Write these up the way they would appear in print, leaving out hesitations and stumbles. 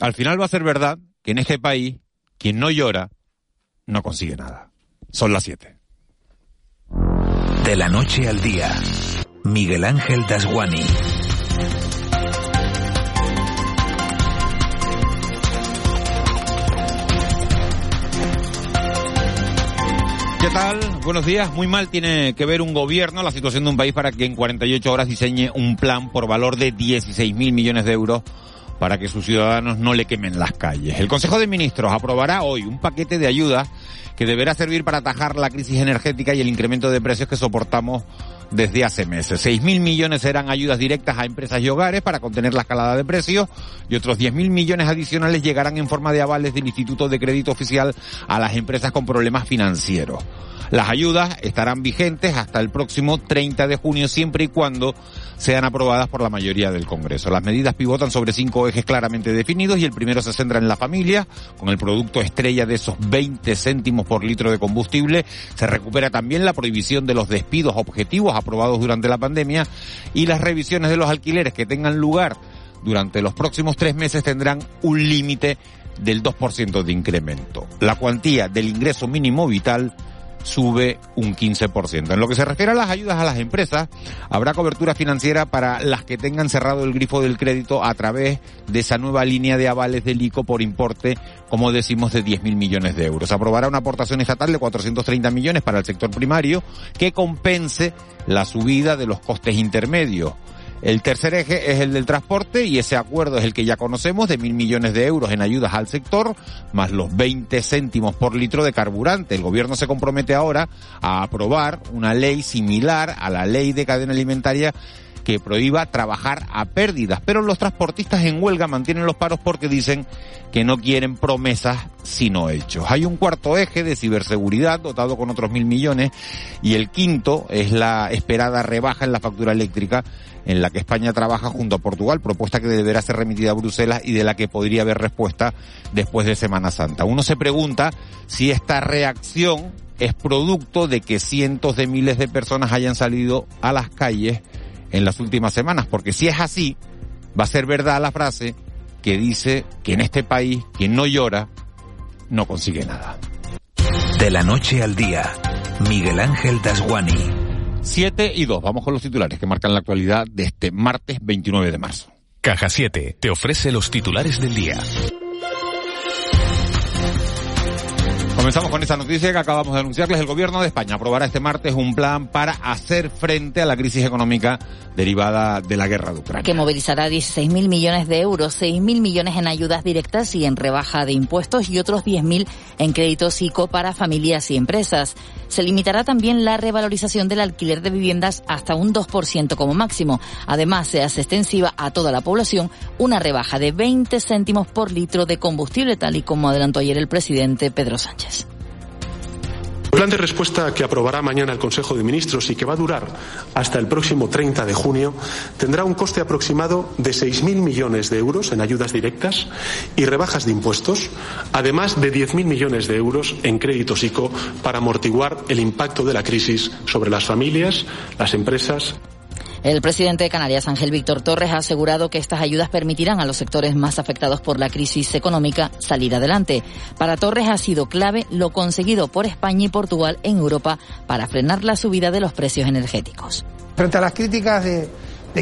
al final va a ser verdad que en este país quien no llora no consigue nada. Son las 7. De la noche al día, Miguel Ángel Daswani. ¿Qué tal? Buenos días. Muy mal tiene que ver un gobierno la situación de un país para que en 48 horas diseñe un plan por valor de 16.000 millones de euros para que sus ciudadanos no le quemen las calles. El Consejo de Ministros aprobará hoy un paquete de ayudas que deberá servir para atajar la crisis energética y el incremento de precios que soportamos desde hace meses. 6.000 millones serán ayudas directas a empresas y hogares para contener la escalada de precios y otros 10.000 millones adicionales llegarán en forma de avales del Instituto de Crédito Oficial a las empresas con problemas financieros. Las ayudas estarán vigentes hasta el próximo 30 de junio, siempre y cuando sean aprobadas por la mayoría del Congreso. Las medidas pivotan sobre 5 ejes claramente definidos y el primero se centra en la familia, con el producto estrella de esos 20 céntimos por litro de combustible. Se recupera también la prohibición de los despidos objetivos aprobados durante la pandemia y las revisiones de los alquileres que tengan lugar durante los próximos 3 meses tendrán un límite del 2% de incremento. La cuantía del ingreso mínimo vital sube un 15%. En lo que se refiere a las ayudas a las empresas, habrá cobertura financiera para las que tengan cerrado el grifo del crédito a través de esa nueva línea de avales del ICO por importe, como decimos, de 10.000 millones de euros. Aprobará una aportación estatal de 430 millones para el sector primario que compense la subida de los costes intermedios. El tercer eje es el del transporte y ese acuerdo es el que ya conocemos de 1.000 millones de euros en ayudas al sector, más los 20 céntimos por litro de carburante. El gobierno se compromete ahora a aprobar una ley similar a la ley de cadena alimentaria que prohíba trabajar a pérdidas, pero los transportistas en huelga mantienen los paros porque dicen que no quieren promesas sino hechos. Hay un cuarto eje de ciberseguridad dotado con otros 1.000 millones y el quinto es la esperada rebaja en la factura eléctrica en la que España trabaja junto a Portugal, propuesta que deberá ser remitida a Bruselas y de la que podría haber respuesta después de Semana Santa. Uno se pregunta si esta reacción es producto de que cientos de miles de personas hayan salido a las calles en las últimas semanas, porque si es así, va a ser verdad la frase que dice que en este país quien no llora no consigue nada. De la noche al día, Miguel Ángel Daswani. 7:02, vamos con los titulares que marcan la actualidad de este martes 29 de marzo. Caja 7 te ofrece los titulares del día. Comenzamos con esa noticia que acabamos de anunciarles. El gobierno de España aprobará este martes un plan para hacer frente a la crisis económica derivada de la guerra de Ucrania, que movilizará 16.000 millones de euros, 6.000 millones en ayudas directas y en rebaja de impuestos y otros 10.000 en créditos ICO para familias y empresas. Se limitará también la revalorización del alquiler de viviendas hasta un 2% como máximo. Además, se hace extensiva a toda la población una rebaja de 20 céntimos por litro de combustible, tal y como adelantó ayer el presidente Pedro Sánchez. El plan de respuesta que aprobará mañana el Consejo de Ministros y que va a durar hasta el próximo 30 de junio tendrá un coste aproximado de 6.000 millones de euros en ayudas directas y rebajas de impuestos, además de 10.000 millones de euros en créditos ICO para amortiguar el impacto de la crisis sobre las familias, las empresas. El presidente de Canarias, Ángel Víctor Torres, ha asegurado que estas ayudas permitirán a los sectores más afectados por la crisis económica salir adelante. Para Torres ha sido clave lo conseguido por España y Portugal en Europa para frenar la subida de los precios energéticos. Frente a las críticas de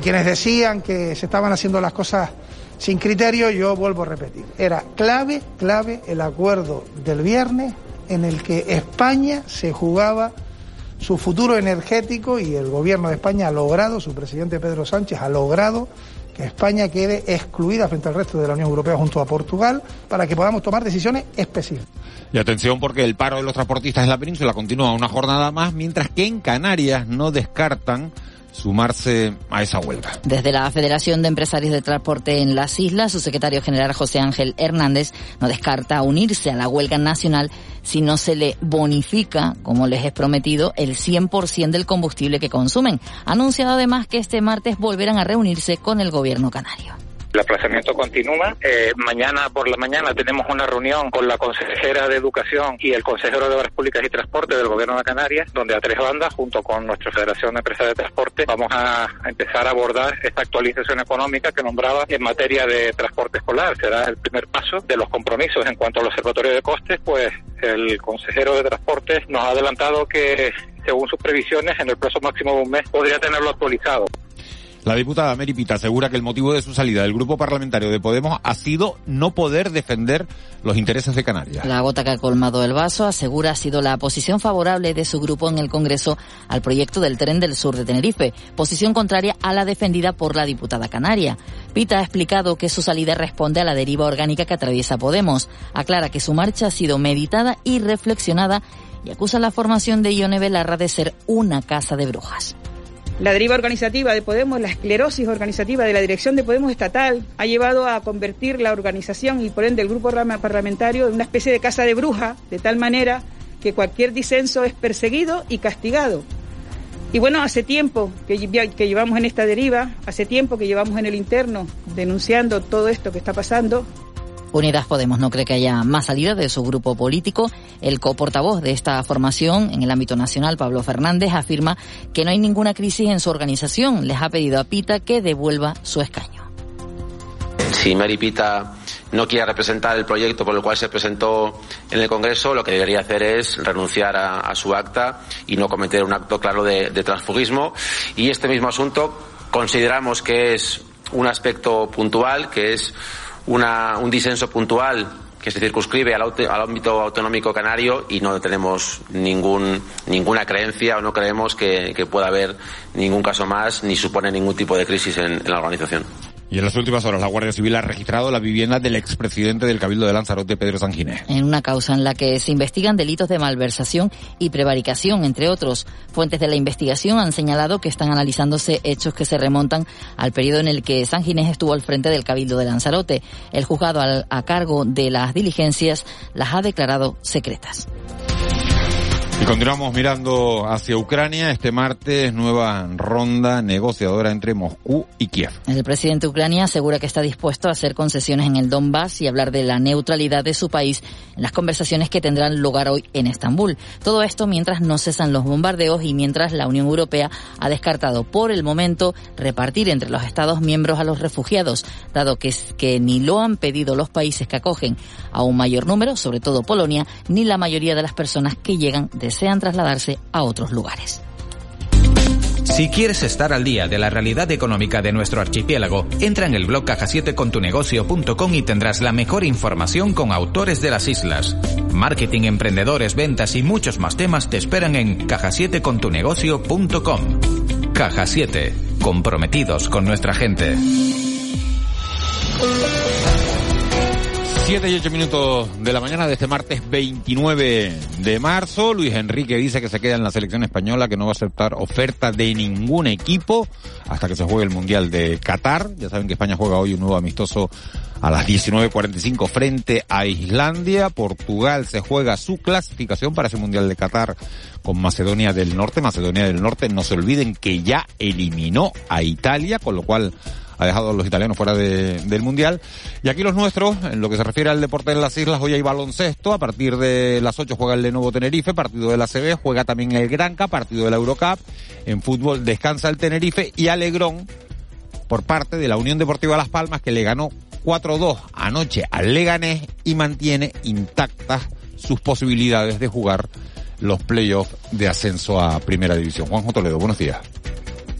quienes decían que se estaban haciendo las cosas sin criterio, yo vuelvo a repetir. Era clave el acuerdo del viernes en el que España se jugaba su futuro energético y el gobierno de España ha logrado, su presidente Pedro Sánchez ha logrado que España quede excluida frente al resto de la Unión Europea junto a Portugal para que podamos tomar decisiones específicas. Y atención porque el paro de los transportistas en la península continúa una jornada más, mientras que en Canarias no descartan sumarse a esa huelga. Desde la Federación de Empresarios de Transporte en las Islas, su secretario general José Ángel Hernández no descarta unirse a la huelga nacional si no se le bonifica, como les es prometido, el 100% del combustible que consumen. Ha anunciado además que este martes volverán a reunirse con el gobierno canario. El aplazamiento continúa. Mañana por la mañana tenemos una reunión con la consejera de Educación y el consejero de Obras Públicas y Transporte del Gobierno de Canarias, donde a tres bandas, junto con nuestra Federación de Empresas de Transporte, vamos a empezar a abordar esta actualización económica que nombraba en materia de transporte escolar. Será el primer paso de los compromisos. En cuanto al observatorio de costes, pues el consejero de Transportes nos ha adelantado que, según sus previsiones, en el plazo máximo de un mes podría tenerlo actualizado. La diputada Meri Pita asegura que el motivo de su salida del grupo parlamentario de Podemos ha sido no poder defender los intereses de Canarias. La gota que ha colmado el vaso, asegura, ha sido la posición favorable de su grupo en el Congreso al proyecto del tren del sur de Tenerife, posición contraria a la defendida por la diputada canaria. Pita ha explicado que su salida responde a la deriva orgánica que atraviesa Podemos. Aclara que su marcha ha sido meditada y reflexionada y acusa la formación de Ione Belarra de ser una casa de brujas. La deriva organizativa de Podemos, la esclerosis organizativa de la dirección de Podemos estatal ha llevado a convertir la organización y por ende el grupo parlamentario en una especie de casa de bruja, de tal manera que cualquier disenso es perseguido y castigado. Y bueno, hace tiempo que llevamos en esta deriva, hace tiempo que llevamos en el interno denunciando todo esto que está pasando. Unidas Podemos no cree que haya más salida de su grupo político. El coportavoz de esta formación en el ámbito nacional, Pablo Fernández, afirma que no hay ninguna crisis en su organización. Les ha pedido a Pita que devuelva su escaño. Si Meri Pita no quiere representar el proyecto por el cual se presentó en el Congreso, lo que debería hacer es renunciar a su acta y no cometer un acto claro de transfugismo. Y este mismo asunto consideramos que es un aspecto puntual, que es un disenso puntual que se circunscribe al ámbito autonómico canario y no tenemos ninguna creencia o no creemos que pueda haber ningún caso más ni supone ningún tipo de crisis en la organización. Y en las últimas horas la Guardia Civil ha registrado la vivienda del expresidente del Cabildo de Lanzarote, Pedro San Ginés. En una causa en la que se investigan delitos de malversación y prevaricación, entre otros. Fuentes de la investigación han señalado que están analizándose hechos que se remontan al periodo en el que San Ginés estuvo al frente del Cabildo de Lanzarote. El juzgado a cargo de las diligencias las ha declarado secretas. Y continuamos mirando hacia Ucrania. Este martes, nueva ronda negociadora entre Moscú y Kiev. El presidente de Ucrania asegura que está dispuesto a hacer concesiones en el Donbass y hablar de la neutralidad de su país en las conversaciones que tendrán lugar hoy en Estambul. Todo esto mientras no cesan los bombardeos y mientras la Unión Europea ha descartado por el momento repartir entre los Estados miembros a los refugiados, dado que ni lo han pedido los países que acogen a un mayor número, sobre todo Polonia, ni la mayoría de las personas que llegan desean trasladarse a otros lugares. Si quieres estar al día de la realidad económica de nuestro archipiélago, entra en el blog caja7contunegocio.com y tendrás la mejor información con autores de las islas. Marketing, emprendedores, ventas y muchos más temas te esperan en caja7contunegocio.com. Caja 7, comprometidos con nuestra gente. 7 y 8 minutos de la mañana de este martes 29 de marzo. Luis Enrique dice que se queda en la selección española, que no va a aceptar oferta de ningún equipo hasta que se juegue el Mundial de Qatar. Ya saben que España juega hoy un nuevo amistoso a las 19:45 frente a Islandia. Portugal se juega su clasificación para ese Mundial de Qatar con Macedonia del Norte. Macedonia del Norte, no se olviden que ya eliminó a Italia, con lo cual ha dejado a los italianos fuera del Mundial. Y aquí los nuestros, en lo que se refiere al deporte en las islas, hoy hay baloncesto. A partir de las 8 juega el Lenovo Tenerife, partido de la ACB, juega también el Granca, partido de la Eurocup. En fútbol descansa el Tenerife y Alegrón, por parte de la Unión Deportiva Las Palmas, que le ganó 4-2 anoche al Leganés y mantiene intactas sus posibilidades de jugar los playoffs de ascenso a Primera División. Juanjo Toledo, buenos días.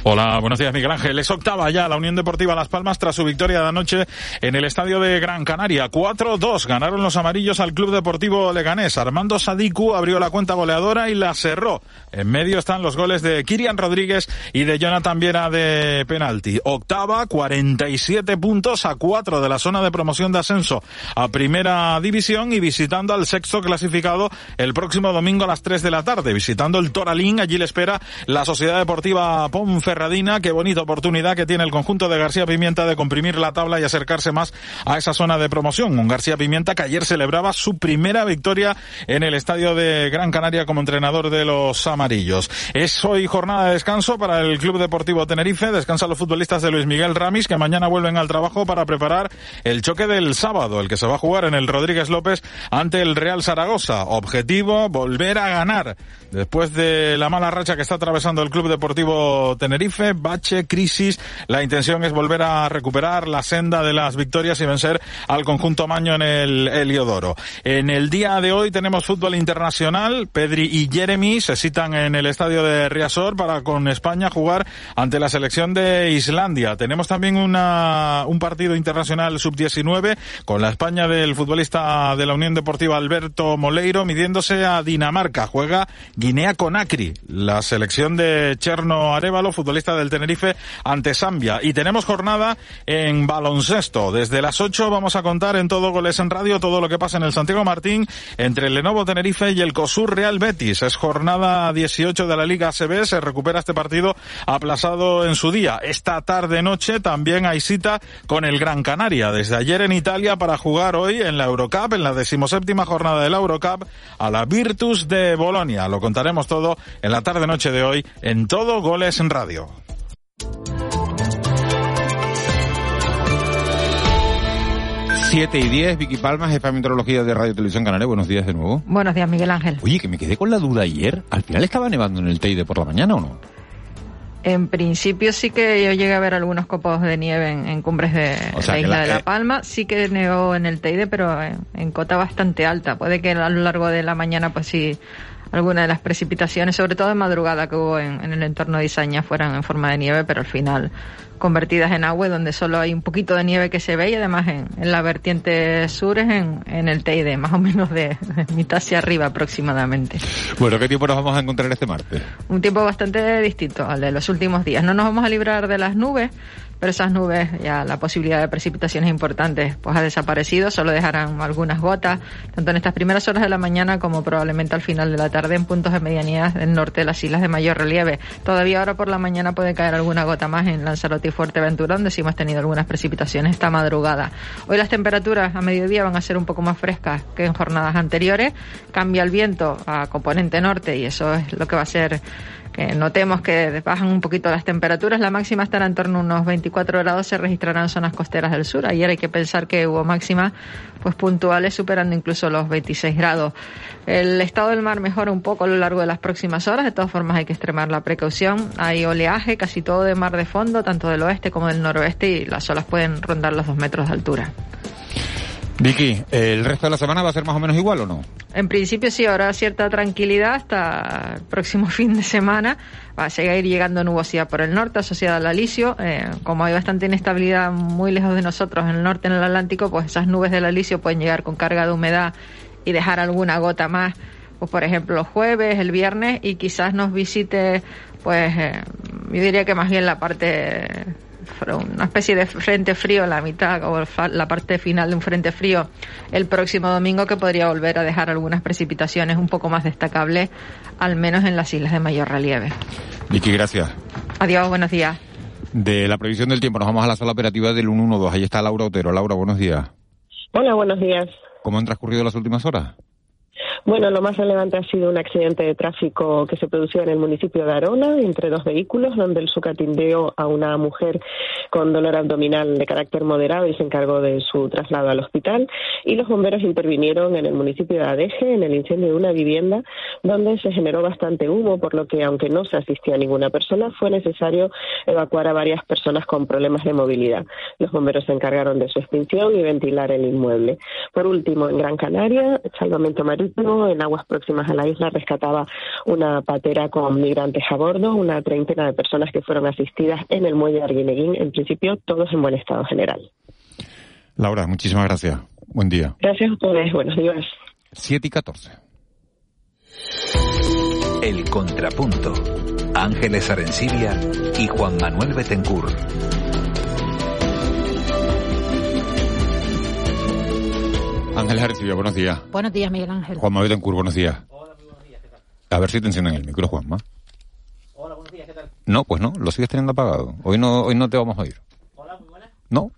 Hola, buenos días, Miguel Ángel. Es octava ya la Unión Deportiva Las Palmas tras su victoria de anoche en el estadio de Gran Canaria. 4-2 ganaron los amarillos al Club Deportivo Leganés. Armando Sadiku abrió la cuenta goleadora y la cerró. En medio están los goles de Kirian Rodríguez y de Jonathan Viera de penalti. Octava, 47 puntos a 4 de la zona de promoción de ascenso a Primera División y visitando al sexto clasificado el próximo domingo a las 3 de la tarde. Visitando el Toralín, allí le espera la Sociedad Deportiva Ponferradina. Ponferradina. Qué bonita oportunidad que tiene el conjunto de García Pimienta de comprimir la tabla y acercarse más a esa zona de promoción. Un García Pimienta que ayer celebraba su primera victoria en el estadio de Gran Canaria como entrenador de los amarillos. Es hoy jornada de descanso para el Club Deportivo Tenerife. Descansan los futbolistas de Luis Miguel Ramis, que mañana vuelven al trabajo para preparar el choque del sábado, el que se va a jugar en el Rodríguez López ante el Real Zaragoza. Objetivo, volver a ganar. Después de la mala racha que está atravesando el Club Deportivo Tenerife, bache, crisis, la intención es volver a recuperar la senda de las victorias y vencer al conjunto maño en el Heliodoro. En el día de hoy tenemos fútbol internacional. Pedri y Jeremy se citan en el estadio de Riazor para con España jugar ante la selección de Islandia. Tenemos también un partido internacional sub-19 con la España del futbolista de la Unión Deportiva Alberto Moleiro midiéndose a Dinamarca. Juega Guinea-Conakry, la selección de Cherno Arévalo, futbolista del Tenerife, ante Zambia. Y tenemos jornada en baloncesto. Desde las 8 vamos a contar en Todo Goles en Radio todo lo que pasa en el Santiago Martín entre el Lenovo Tenerife y el COSUR Real Betis. Es jornada 18 de la Liga ACB. Se recupera este partido aplazado en su día. Esta tarde-noche también hay cita con el Gran Canaria desde ayer en Italia para jugar hoy en la Eurocup, en la 17ª jornada de la Eurocup, a la Virtus de Bolonia. Lo contaremos todo en la tarde-noche de hoy en Todo Goles en Radio. Siete y 10, Vicky Palma, jefa de meteorología de Radio Televisión Canaria. Buenos días de nuevo. Buenos días, Miguel Ángel. Oye, que me quedé con la duda ayer. ¿Al final estaba nevando en el Teide por la mañana o no? En principio sí que yo llegué a ver algunos copos de nieve en cumbres de la isla de La Palma. Sí que nevó en el Teide, pero en cota bastante alta. Puede que a lo largo de la mañana, pues sí, alguna de las precipitaciones, sobre todo de madrugada que hubo en el entorno de Isaña, fueran en forma de nieve, pero al final convertidas en agua, donde solo hay un poquito de nieve que se ve, y además en la vertiente sur es en el Teide, más o menos de mitad hacia arriba aproximadamente. Bueno, ¿qué tiempo nos vamos a encontrar este martes? Un tiempo bastante distinto al de los últimos días. No nos vamos a librar de las nubes, pero esas nubes, ya la posibilidad de precipitaciones importantes pues ha desaparecido, solo dejarán algunas gotas, tanto en estas primeras horas de la mañana como probablemente al final de la tarde en puntos de medianías del norte de las islas de mayor relieve. Todavía ahora por la mañana puede caer alguna gota más en Lanzarote y Fuerteventura, donde sí hemos tenido algunas precipitaciones esta madrugada. Hoy las temperaturas a mediodía van a ser un poco más frescas que en jornadas anteriores. Cambia el viento a componente norte y eso es lo que va a ser que notemos que bajan un poquito las temperaturas. La máxima estará en torno a unos 24 grados, se registrarán zonas costeras del sur. Ayer hay que pensar que hubo máximas pues puntuales superando incluso los 26 grados. El estado del mar mejora un poco a lo largo de las próximas horas. De todas formas hay que extremar la precaución. Hay oleaje, casi todo de mar de fondo, tanto del oeste como del noroeste, y las olas pueden rondar los 2 metros de altura. Vicky, ¿el resto de la semana va a ser más o menos igual o no? En principio sí, habrá cierta tranquilidad hasta el próximo fin de semana. Va a seguir llegando nubosidad por el norte asociada al alisio. Como hay bastante inestabilidad muy lejos de nosotros en el norte, en el Atlántico, pues esas nubes del alisio pueden llegar con carga de humedad y dejar alguna gota más, pues por ejemplo los jueves, el viernes, y quizás nos visite, pues yo diría que más bien la parte... una especie de frente frío en la mitad o la parte final de un frente frío el próximo domingo, que podría volver a dejar algunas precipitaciones un poco más destacables, al menos en las islas de mayor relieve. Vicky, gracias. Adiós, buenos días. De la previsión del tiempo nos vamos a la sala operativa del 112. Ahí está Laura Otero. Laura, buenos días. Hola, buenos días. ¿Cómo han transcurrido las últimas horas? Bueno, lo más relevante ha sido un accidente de tráfico que se produjo en el municipio de Arona, entre 2 vehículos, donde el SUCA atindió a una mujer con dolor abdominal de carácter moderado y se encargó de su traslado al hospital. Y los bomberos intervinieron en el municipio de Adeje, en el incendio de una vivienda, donde se generó bastante humo, por lo que, aunque no se asistía a ninguna persona, fue necesario evacuar a varias personas con problemas de movilidad. Los bomberos se encargaron de su extinción y ventilar el inmueble. Por último, en Gran Canaria, Salvamento Marítimo, en aguas próximas a la isla, rescataba una patera con migrantes a bordo, una treintena de personas que fueron asistidas en el muelle de Arguineguín, en principio todos en buen estado general. Laura, muchísimas gracias. Buen día. Gracias a ustedes. Buenos días. 7 y 14. El Contrapunto. Ángeles Arencibia y Juan Manuel Betancor. Ángel Jarcilla, buenos días. Buenos días, Miguel Ángel. Juanma Betancor, buenos días. Hola, buenos días, ¿qué tal? A ver si te encienden el micro, Juanma. Hola, buenos días, ¿qué tal? No, pues no, lo sigues teniendo apagado. Hoy no te vamos a oír. Hola, muy buenas. No.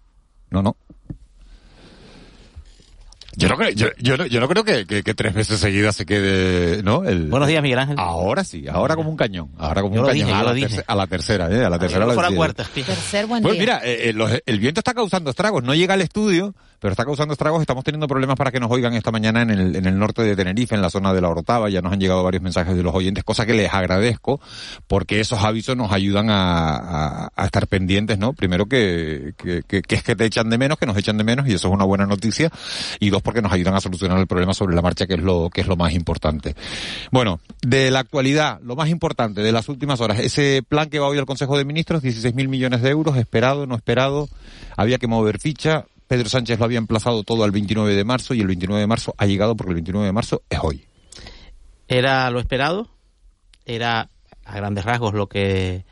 Yo no creo que tres veces seguidas se quede, ¿no? Buenos días, Miguel Ángel. Ahora sí, ahora como un cañón. Ahora como yo un cañón. Dije, a la tercera. Fue la cuarta. Pues mira, el viento está causando estragos. No llega al estudio, pero está causando estragos. Estamos teniendo problemas para que nos oigan esta mañana en el norte de Tenerife, en la zona de La Orotava. Ya nos han llegado varios mensajes de los oyentes, cosa que les agradezco, porque esos avisos nos ayudan a estar pendientes, ¿no? Primero que es que te echan de menos, que nos echan de menos, y eso es una buena noticia. Y dos, porque nos ayudan a solucionar el problema sobre la marcha, que es lo más importante. Bueno, de la actualidad, lo más importante de las últimas horas, ese plan que va hoy al Consejo de Ministros, 16.000 millones de euros, esperado, no esperado, había que mover ficha, Pedro Sánchez lo había emplazado todo al 29 de marzo y el 29 de marzo ha llegado porque el 29 de marzo es hoy. Era lo esperado, era a grandes rasgos lo que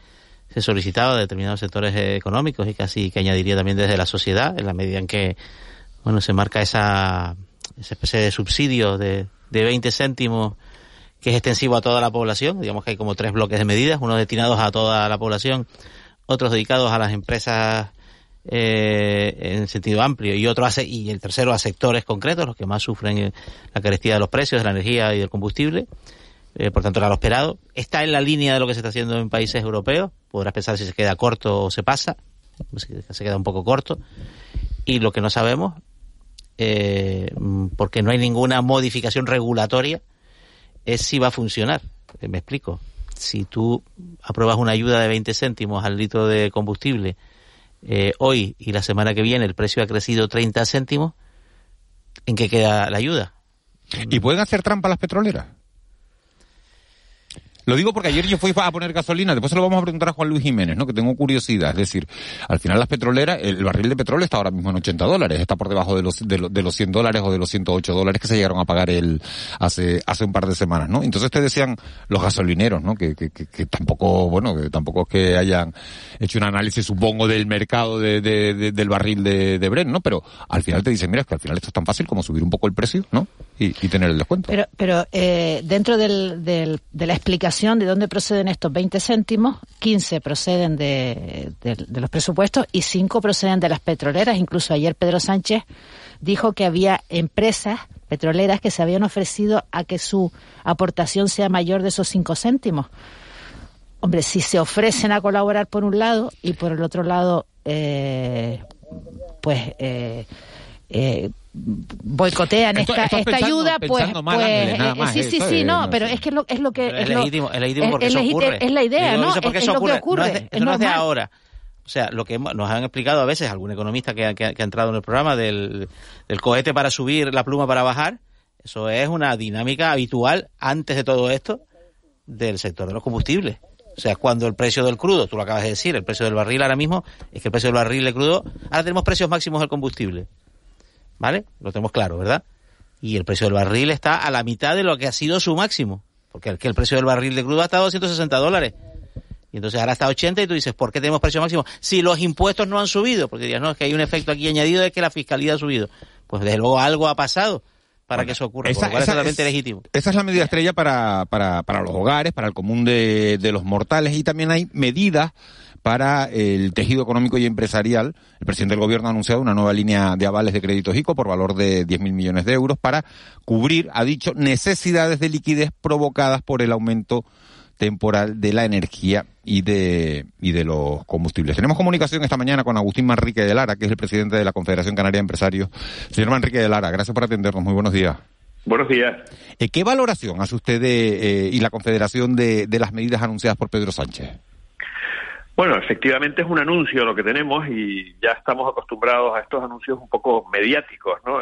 se solicitaba de determinados sectores económicos y casi que añadiría también desde la sociedad, en la medida en que se marca esa especie de subsidio de 20 céntimos que es extensivo a toda la población. Digamos que hay como tres bloques de medidas, unos destinados a toda la población, otros dedicados a las empresas en sentido amplio y el tercero a sectores concretos, los que más sufren la carestía de los precios, de la energía y del combustible. Por tanto, era lo esperado. Está en la línea de lo que se está haciendo en países europeos. Podrás pensar si se queda corto o se pasa. Se queda un poco corto. Y lo que no sabemos... porque no hay ninguna modificación regulatoria, es si va a funcionar. Me explico. Si tú apruebas una ayuda de 20 céntimos al litro de combustible hoy y la semana que viene el precio ha crecido 30 céntimos, ¿en qué queda la ayuda? ¿Y pueden hacer trampa las petroleras? Lo digo porque ayer yo fui a poner gasolina, después se lo vamos a preguntar a Juan Luis Jiménez, ¿no? Que tengo curiosidad, es decir, al final las petroleras, el barril de petróleo está ahora mismo en $80, está por debajo de los $100 o de los $108 que se llegaron a pagar hace un par de semanas, ¿no? Entonces te decían los gasolineros, ¿no? Que tampoco, bueno, que tampoco es que hayan hecho un análisis, supongo, del mercado del barril de Brent, ¿no? Pero al final te dicen, mira, es que al final esto es tan fácil como subir un poco el precio, ¿no? Y tener el descuento. Pero dentro de la explicación de dónde proceden estos 20 céntimos, 15 proceden de los presupuestos y 5 proceden de las petroleras. Incluso ayer Pedro Sánchez dijo que había empresas petroleras que se habían ofrecido a que su aportación sea mayor de esos 5 céntimos. Hombre, si se ofrecen a colaborar por un lado y por el otro lado, boicotean esta ayuda, pues sí, no, pero es que es lo que es legítimo porque eso ocurre. Es la idea, digo, ¿no? Es lo que ocurre. No es de ahora. O sea, lo que nos han explicado a veces algún economista que ha entrado en el programa del cohete para subir, la pluma para bajar, eso es una dinámica habitual antes de todo esto del sector de los combustibles. O sea, cuando el precio del crudo, tú lo acabas de decir, el precio del barril ahora mismo, es que el precio del barril de crudo, ahora tenemos precios máximos del combustible. ¿Vale? Lo tenemos claro, ¿verdad? Y el precio del barril está a la mitad de lo que ha sido su máximo. Porque el precio del barril de crudo ha estado a $260. Y entonces ahora está a 80 y tú dices, ¿por qué tenemos precio máximo? Si los impuestos no han subido. Porque dirías, no, es que hay un efecto aquí añadido de que la fiscalía ha subido. Pues desde luego algo ha pasado para que eso ocurra, por lo cual es totalmente legítimo. Esa es la medida estrella para los hogares, para el común de los mortales. Y también hay medidas para el tejido económico y empresarial. El presidente del gobierno ha anunciado una nueva línea de avales de créditos ICO por valor de 10.000 millones de euros para cubrir, ha dicho, necesidades de liquidez provocadas por el aumento temporal de la energía y de los combustibles. Tenemos comunicación esta mañana con Agustín Manrique de Lara, que es el presidente de la Confederación Canaria de Empresarios. Señor Manrique de Lara, gracias por atendernos. Muy buenos días. Buenos días. ¿Qué valoración hace usted y la Confederación de las medidas anunciadas por Pedro Sánchez? Bueno, efectivamente es un anuncio lo que tenemos y ya estamos acostumbrados a estos anuncios un poco mediáticos, ¿no?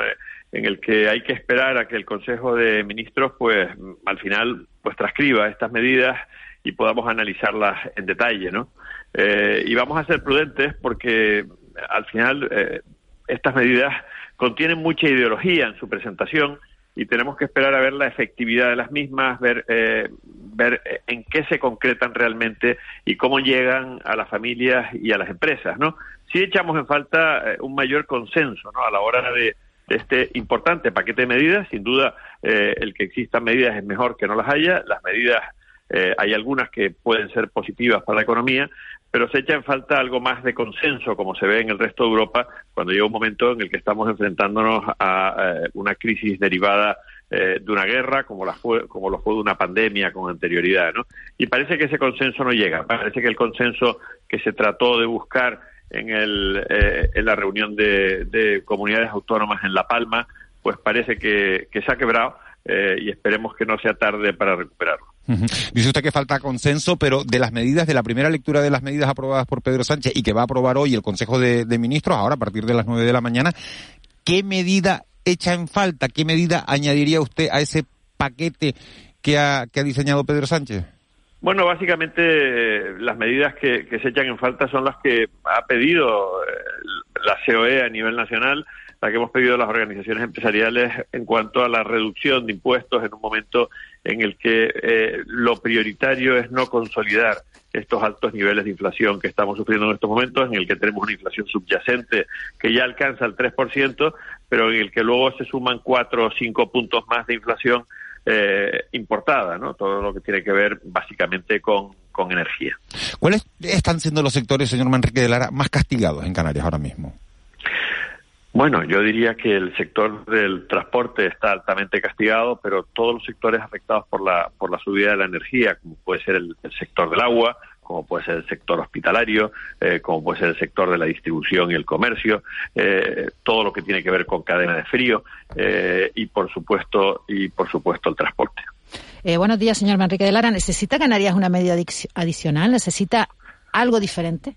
En el que hay que esperar a que el Consejo de Ministros, pues, al final, pues, transcriba estas medidas y podamos analizarlas en detalle, ¿no? Y vamos a ser prudentes porque, al final, estas medidas contienen mucha ideología en su presentación y tenemos que esperar a ver la efectividad de las mismas, ver en qué se concretan realmente y cómo llegan a las familias y a las empresas, ¿no? Sí echamos en falta un mayor consenso, ¿no? A la hora de este importante paquete de medidas, sin duda el que existan medidas es mejor que no las haya, las medidas Hay algunas que pueden ser positivas para la economía, pero se echa en falta algo más de consenso, como se ve en el resto de Europa, cuando llega un momento en el que estamos enfrentándonos a una crisis derivada de una guerra, como lo fue de una pandemia con anterioridad, ¿no? Y parece que ese consenso no llega. Parece que el consenso que se trató de buscar en la reunión de comunidades autónomas en La Palma, pues parece que se ha quebrado y esperemos que no sea tarde para recuperarlo. Dice usted que falta consenso, pero de las medidas, de la primera lectura de las medidas aprobadas por Pedro Sánchez y que va a aprobar hoy el Consejo de Ministros, ahora a partir de las 9 de la mañana, ¿qué medida echa en falta? ¿Qué medida añadiría usted a ese paquete que ha diseñado Pedro Sánchez? Bueno, básicamente las medidas que se echan en falta son las que ha pedido la CEOE a nivel nacional, la que hemos pedido las organizaciones empresariales en cuanto a la reducción de impuestos en un momento en el que lo prioritario es no consolidar estos altos niveles de inflación que estamos sufriendo en estos momentos, en el que tenemos una inflación subyacente que ya alcanza el 3%, pero en el que luego se suman 4 o 5 puntos más de inflación importada, ¿no? Todo lo que tiene que ver básicamente con energía. ¿Cuáles están siendo los sectores, señor Manrique de Lara, más castigados en Canarias ahora mismo? Bueno, yo diría que el sector del transporte está altamente castigado, pero todos los sectores afectados por la subida de la energía, como puede ser el sector del agua, como puede ser el sector hospitalario, como puede ser el sector de la distribución y el comercio, todo lo que tiene que ver con cadena de frío y por supuesto el transporte. Buenos días, señor Manrique de Lara. ¿Necesita Canarias una medida adicional? ¿Necesita algo diferente?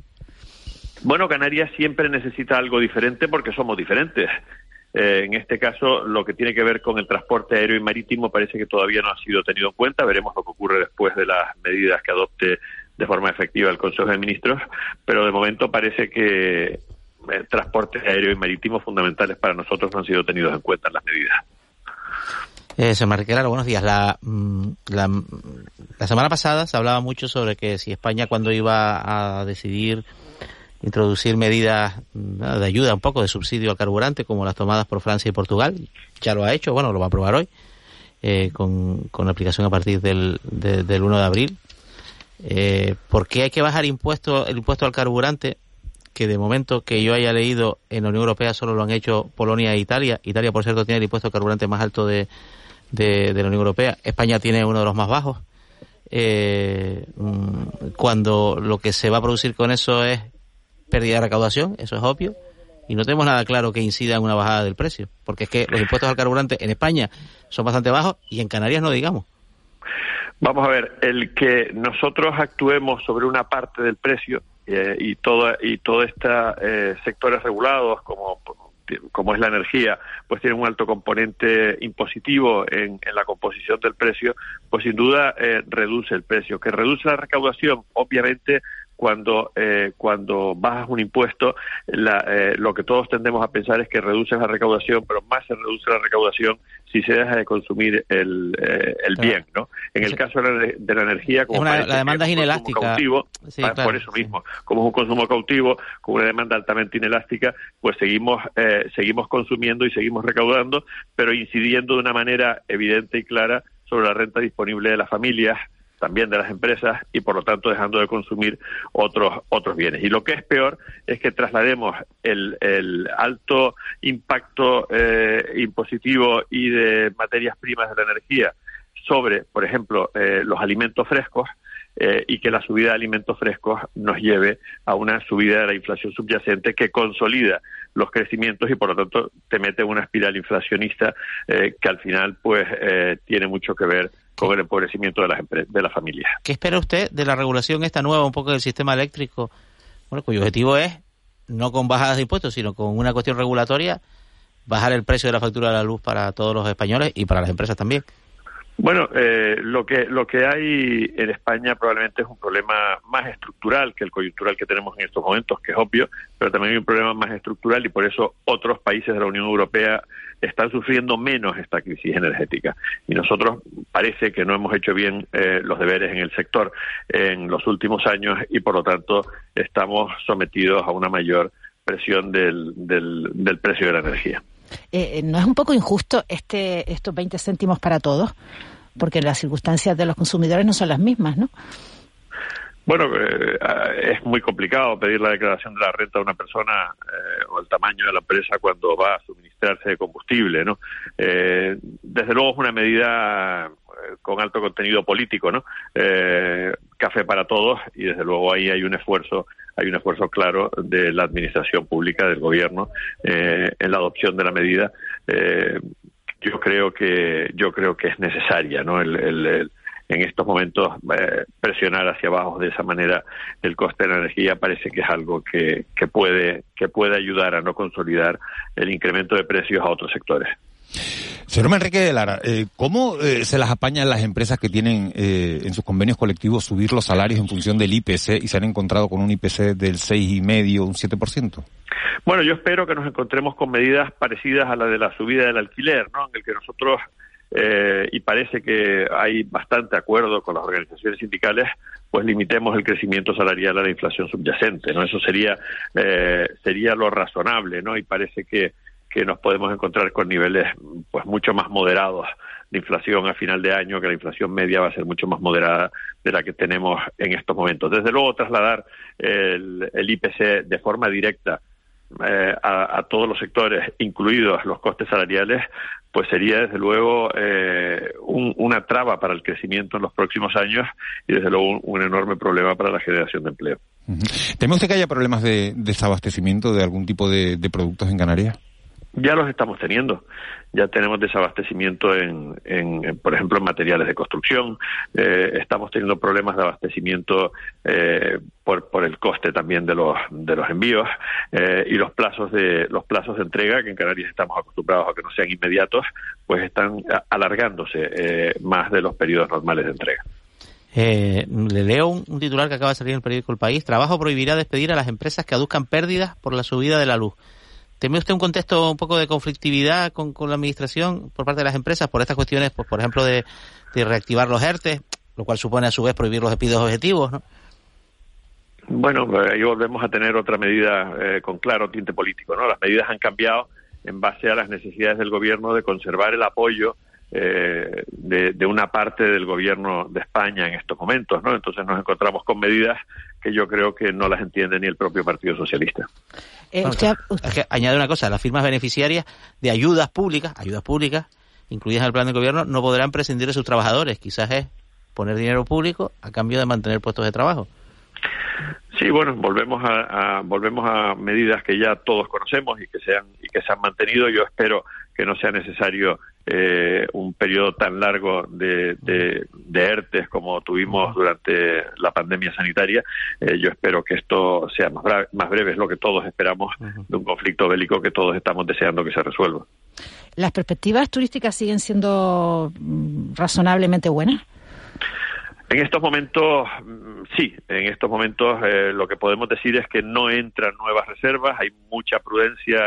Bueno, Canarias siempre necesita algo diferente porque somos diferentes. En este caso, lo que tiene que ver con el transporte aéreo y marítimo parece que todavía no ha sido tenido en cuenta. Veremos lo que ocurre después de las medidas que adopte de forma efectiva el Consejo de Ministros, pero de momento parece que el transporte aéreo y marítimo fundamentales para nosotros no han sido tenidos en cuenta en las medidas. Señor Manrique de Lara, buenos días. La semana pasada se hablaba mucho sobre que si España cuando iba a decidir introducir medidas de ayuda, un poco de subsidio al carburante, como las tomadas por Francia y Portugal. Ya lo ha hecho, bueno, lo va a aprobar hoy, con la aplicación a partir del 1 de abril. ¿Por qué hay que bajar el impuesto al carburante? Que de momento que yo haya leído, en la Unión Europea solo lo han hecho Polonia e Italia. Italia, por cierto, tiene el impuesto al carburante más alto de la Unión Europea. España tiene uno de los más bajos. Cuando lo que se va a producir con eso es pérdida de recaudación, eso es obvio, y no tenemos nada claro que incida en una bajada del precio, porque es que los impuestos al carburante en España son bastante bajos y en Canarias no digamos. Vamos a ver, el que nosotros actuemos sobre una parte del precio y todo esta sectores regulados como es la energía, pues tiene un alto componente impositivo en la composición del precio, pues sin duda reduce el precio. Que reduce la recaudación, obviamente, cuando bajas un impuesto, lo que todos tendemos a pensar es que reduces la recaudación, pero más se reduce la recaudación si se deja de consumir el bien, ¿no? En el caso de la energía, como la demanda es inelástica, cautivo, sí, claro, por eso mismo, como es un consumo cautivo, con una demanda altamente inelástica, pues seguimos consumiendo y seguimos recaudando, pero incidiendo de una manera evidente y clara sobre la renta disponible de las familias, también de las empresas, y por lo tanto dejando de consumir otros bienes. Y lo que es peor es que traslademos el alto impacto impositivo y de materias primas de la energía sobre, por ejemplo, los alimentos frescos, y que la subida de alimentos frescos nos lleve a una subida de la inflación subyacente que consolida los crecimientos y por lo tanto te mete en una espiral inflacionista que al final pues tiene mucho que ver con el empobrecimiento de las familias. ¿Qué espera usted de la regulación esta nueva, un poco del sistema eléctrico, bueno, cuyo objetivo es, no con bajadas de impuestos, sino con una cuestión regulatoria, bajar el precio de la factura de la luz para todos los españoles y para las empresas también? Bueno, lo que hay en España probablemente es un problema más estructural que el coyuntural que tenemos en estos momentos, que es obvio, pero también hay un problema más estructural y por eso otros países de la Unión Europea están sufriendo menos esta crisis energética. Y nosotros parece que no hemos hecho bien los deberes en el sector en los últimos años y por lo tanto estamos sometidos a una mayor presión del precio de la energía. ¿No es un poco injusto estos 20 céntimos para todos? porque las circunstancias de los consumidores no son las mismas, ¿no? Bueno, es muy complicado pedir la declaración de la renta a una persona o el tamaño de la empresa cuando va a suministrarse de combustible, ¿no? Desde luego es una medida con alto contenido político, ¿no? Café para todos, y desde luego ahí hay un esfuerzo claro de la administración pública, del gobierno, en la adopción de la medida. Yo creo que es necesaria, ¿no? En estos momentos presionar hacia abajo de esa manera el coste de la energía parece que es algo que puede ayudar a no consolidar el incremento de precios a otros sectores. Señor Manrique de Lara, ¿cómo se las apañan las empresas que tienen en sus convenios colectivos subir los salarios en función del IPC y se han encontrado con un IPC del 6,5, un 7%? Bueno, yo espero que nos encontremos con medidas parecidas a la de la subida del alquiler, ¿no? En el que nosotros... y parece que hay bastante acuerdo con las organizaciones sindicales, pues limitemos el crecimiento salarial a la inflación subyacente, ¿no? Eso sería lo razonable, ¿no? Y parece que nos podemos encontrar con niveles pues mucho más moderados de inflación a final de año, que la inflación media va a ser mucho más moderada de la que tenemos en estos momentos. Desde luego, trasladar el IPC de forma directa a todos los sectores, incluidos los costes salariales, pues sería desde luego una traba para el crecimiento en los próximos años y desde luego un enorme problema para la generación de empleo. ¿Teme usted que haya problemas de desabastecimiento de algún tipo de productos en Canarias? Ya los estamos teniendo. Ya tenemos desabastecimiento en por ejemplo, en materiales de construcción. Estamos teniendo problemas de abastecimiento por el coste también de los envíos y los plazos de entrega, que en Canarias estamos acostumbrados a que no sean inmediatos, pues están alargándose más de los periodos normales de entrega. Le leo un titular que acaba de salir en el periódico El País. Trabajo prohibirá despedir a las empresas que aduzcan pérdidas por la subida de la luz. ¿Teme usted un contexto un poco de conflictividad con la administración por parte de las empresas por estas cuestiones, pues por ejemplo, de reactivar los ERTE, lo cual supone a su vez prohibir los despidos objetivos, ¿no? Bueno, ahí volvemos a tener otra medida con claro tinte político, ¿no? Las medidas han cambiado en base a las necesidades del gobierno de conservar el apoyo de una parte del gobierno de España en estos momentos, ¿no? Entonces nos encontramos con medidas que yo creo que no las entiende ni el propio Partido Socialista. Usted... Es que añade una cosa, las firmas beneficiarias de ayudas públicas, incluidas en el plan de gobierno, no podrán prescindir de sus trabajadores. Quizás es poner dinero público a cambio de mantener puestos de trabajo. Sí, bueno, volvemos a medidas que ya todos conocemos y que se han mantenido. Yo espero que no sea necesario un periodo tan largo de ERTES como tuvimos durante la pandemia sanitaria. Yo espero que esto sea más breve, es lo que todos esperamos de un conflicto bélico que todos estamos deseando que se resuelva. ¿Las perspectivas turísticas siguen siendo razonablemente buenas? En estos momentos, sí. En estos momentos lo que podemos decir es que no entran nuevas reservas, hay mucha prudencia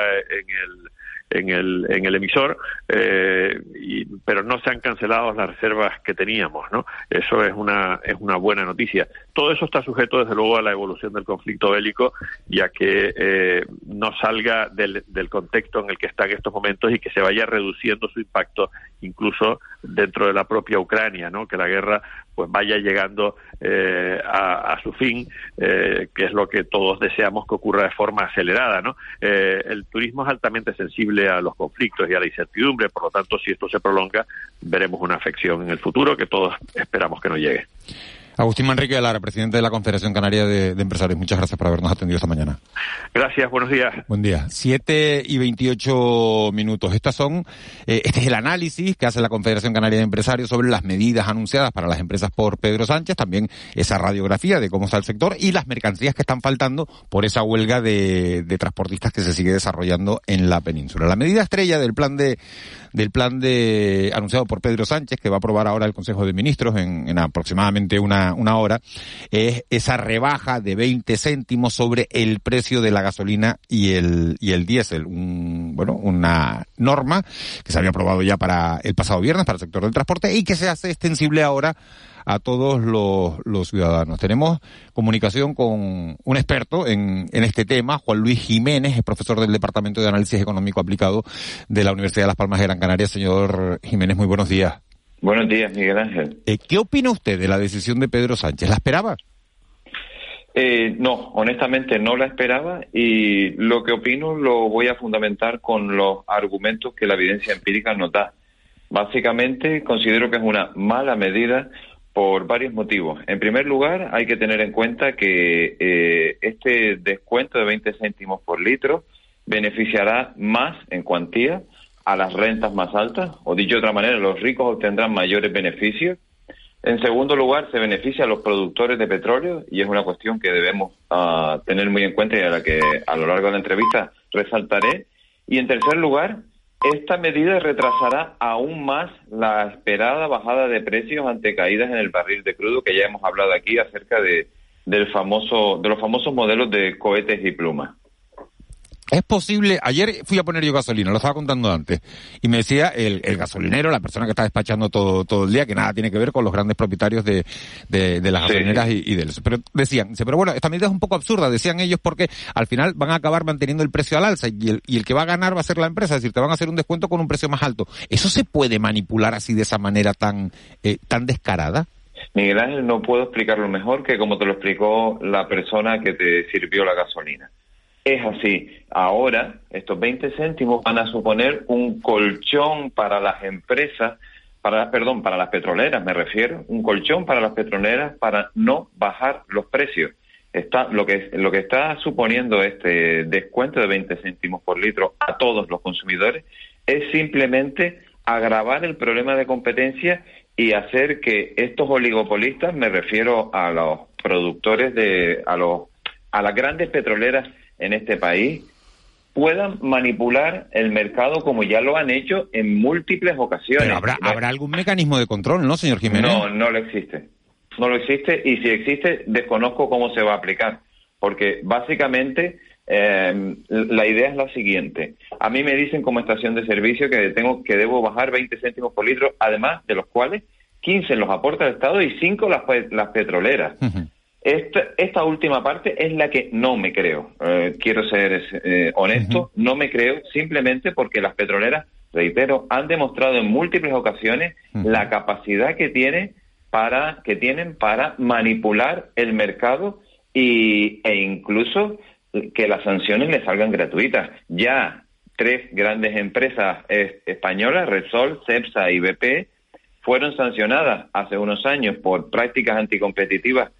en el emisor, pero no se han cancelado las reservas que teníamos, ¿no? Eso es una buena noticia. Todo eso está sujeto, desde luego, a la evolución del conflicto bélico, ya que no salga del contexto en el que está en estos momentos y que se vaya reduciendo su impacto, incluso dentro de la propia Ucrania, ¿no? Que la guerra pues vaya llegando a su fin, que es lo que todos deseamos que ocurra de forma acelerada, ¿no? El turismo es altamente sensible a los conflictos y a la incertidumbre, por lo tanto, si esto se prolonga, veremos una afección en el futuro que todos esperamos que no llegue. Agustín Manrique de Lara, presidente de la Confederación Canaria de Empresarios, muchas gracias por habernos atendido esta mañana. Gracias, buenos días. Buen día. 7:28. Este es el análisis que hace la Confederación Canaria de Empresarios sobre las medidas anunciadas para las empresas por Pedro Sánchez, también esa radiografía de cómo está el sector y las mercancías que están faltando por esa huelga de transportistas que se sigue desarrollando en la península. La medida estrella del plan anunciado por Pedro Sánchez, que va a aprobar ahora el Consejo de Ministros en aproximadamente una hora, es esa rebaja de 20 céntimos sobre el precio de la gasolina y el diésel. Una norma que se había aprobado ya para el pasado viernes para el sector del transporte y que se hace extensible ahora a todos los ciudadanos. Tenemos comunicación con un experto en este tema, Juan Luis Jiménez, es profesor del Departamento de Análisis Económico Aplicado de la Universidad de Las Palmas de Gran Canaria. Señor Jiménez, muy buenos días. Buenos días, Miguel Ángel. ¿Qué opina usted de la decisión de Pedro Sánchez? ¿La esperaba? No, honestamente no la esperaba, y lo que opino lo voy a fundamentar con los argumentos que la evidencia empírica nos da. Básicamente considero que es una mala medida por varios motivos. En primer lugar, hay que tener en cuenta que este descuento de 20 céntimos por litro beneficiará más en cuantía a las rentas más altas, o dicho de otra manera, los ricos obtendrán mayores beneficios. En segundo lugar, se beneficia a los productores de petróleo, y es una cuestión que debemos tener muy en cuenta y a la que a lo largo de la entrevista resaltaré. Y en tercer lugar, esta medida retrasará aún más la esperada bajada de precios ante caídas en el barril de crudo, que ya hemos hablado aquí acerca de los famosos modelos de cohetes y plumas. Es posible, ayer fui a poner yo gasolina, lo estaba contando antes, y me decía el gasolinero, la persona que está despachando todo el día, que nada tiene que ver con los grandes propietarios de las gasolineras y de los... Pero decían, pero bueno, esta medida es un poco absurda, decían ellos, porque al final van a acabar manteniendo el precio al alza, y el que va a ganar va a ser la empresa, es decir, te van a hacer un descuento con un precio más alto. ¿Eso se puede manipular así, de esa manera tan descarada? Miguel Ángel, no puedo explicarlo mejor que como te lo explicó la persona que te sirvió la gasolina. Es así. Ahora, estos 20 céntimos van a suponer un colchón para las empresas, para las petroleras, me refiero, un colchón para las petroleras para no bajar los precios. Lo que está suponiendo este descuento de 20 céntimos por litro a todos los consumidores es simplemente agravar el problema de competencia y hacer que estos oligopolistas, me refiero a los productores a las grandes petroleras en este país, puedan manipular el mercado como ya lo han hecho en múltiples ocasiones. Pero habrá algún mecanismo de control, ¿no, señor Jiménez? No lo existe, y si existe, desconozco cómo se va a aplicar, porque básicamente la idea es la siguiente. A mí me dicen como estación de servicio que debo bajar 20 céntimos por litro, además de los cuales 15 los aporta el Estado y 5 las petroleras. Uh-huh. Esta última parte es la que no me creo. Quiero ser honesto, no me creo, simplemente porque las petroleras, reitero, han demostrado en múltiples ocasiones la capacidad que tienen para manipular el mercado e incluso que las sanciones les salgan gratuitas. Ya tres grandes empresas españolas, Repsol, Cepsa y BP, fueron sancionadas hace unos años por prácticas anticompetitivas,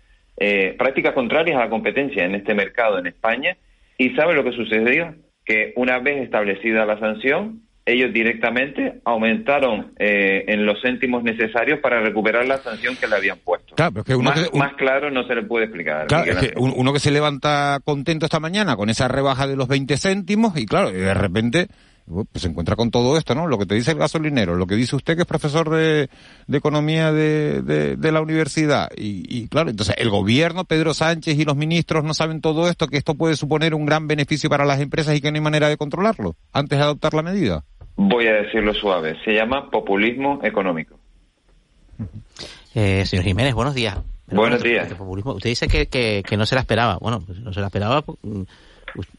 prácticas contrarias a la competencia en este mercado en España, y ¿sabe lo que sucedió? Que una vez establecida la sanción, ellos directamente aumentaron en los céntimos necesarios para recuperar la sanción que le habían puesto. Claro, pero es que más claro no se le puede explicar. Claro, es que uno que se levanta contento esta mañana con esa rebaja de los 20 céntimos y claro, de repente pues se encuentra con todo esto, ¿no? Lo que te dice el gasolinero, lo que dice usted que es profesor de economía de la universidad. Y claro, entonces el gobierno, Pedro Sánchez y los ministros no saben todo esto, que esto puede suponer un gran beneficio para las empresas y que no hay manera de controlarlo antes de adoptar la medida. Voy a decirlo suave, se llama populismo económico. Señor Jiménez, buenos días. Buenos días. Usted dice que no se la esperaba. Bueno, pues no se la esperaba...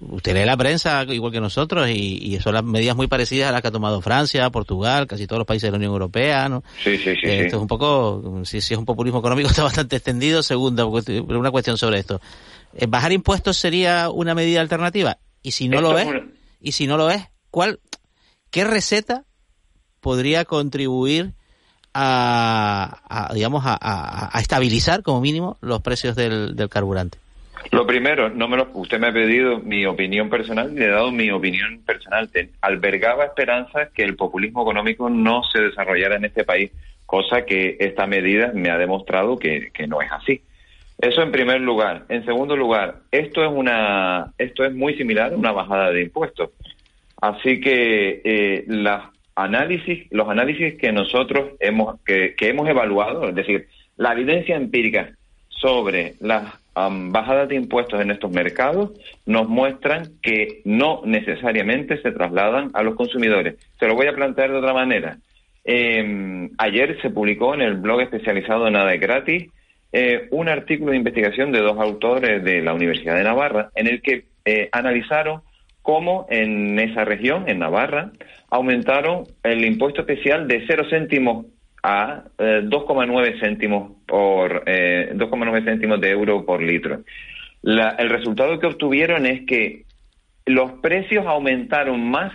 Usted lee la prensa igual que nosotros y son las medidas muy parecidas a las que ha tomado Francia, Portugal, casi todos los países de la Unión Europea, ¿no? Sí. Esto es un poco, si es un populismo económico está bastante extendido. Segunda, una cuestión sobre esto. ¿Bajar impuestos sería una medida alternativa? Y si no esto lo es, y si no lo es, ¿qué receta podría contribuir a estabilizar como mínimo los precios del carburante? Lo primero, usted me ha pedido mi opinión personal, le he dado mi opinión personal. Albergaba esperanzas que el populismo económico no se desarrollara en este país, cosa que esta medida me ha demostrado que no es así. Eso en primer lugar. En segundo lugar, esto es muy similar a una bajada de impuestos. Así que los análisis que nosotros hemos evaluado, es decir, la evidencia empírica sobre las bajadas de impuestos en estos mercados nos muestran que no necesariamente se trasladan a los consumidores. Se lo voy a plantear de otra manera. Ayer se publicó en el blog especializado Nada es Gratis un artículo de investigación de dos autores de la Universidad de Navarra en el que analizaron cómo en esa región, en Navarra, aumentaron el impuesto especial de 0 céntimos a 2,9 céntimos por 2,9 céntimos de euro por litro. El resultado que obtuvieron es que los precios aumentaron más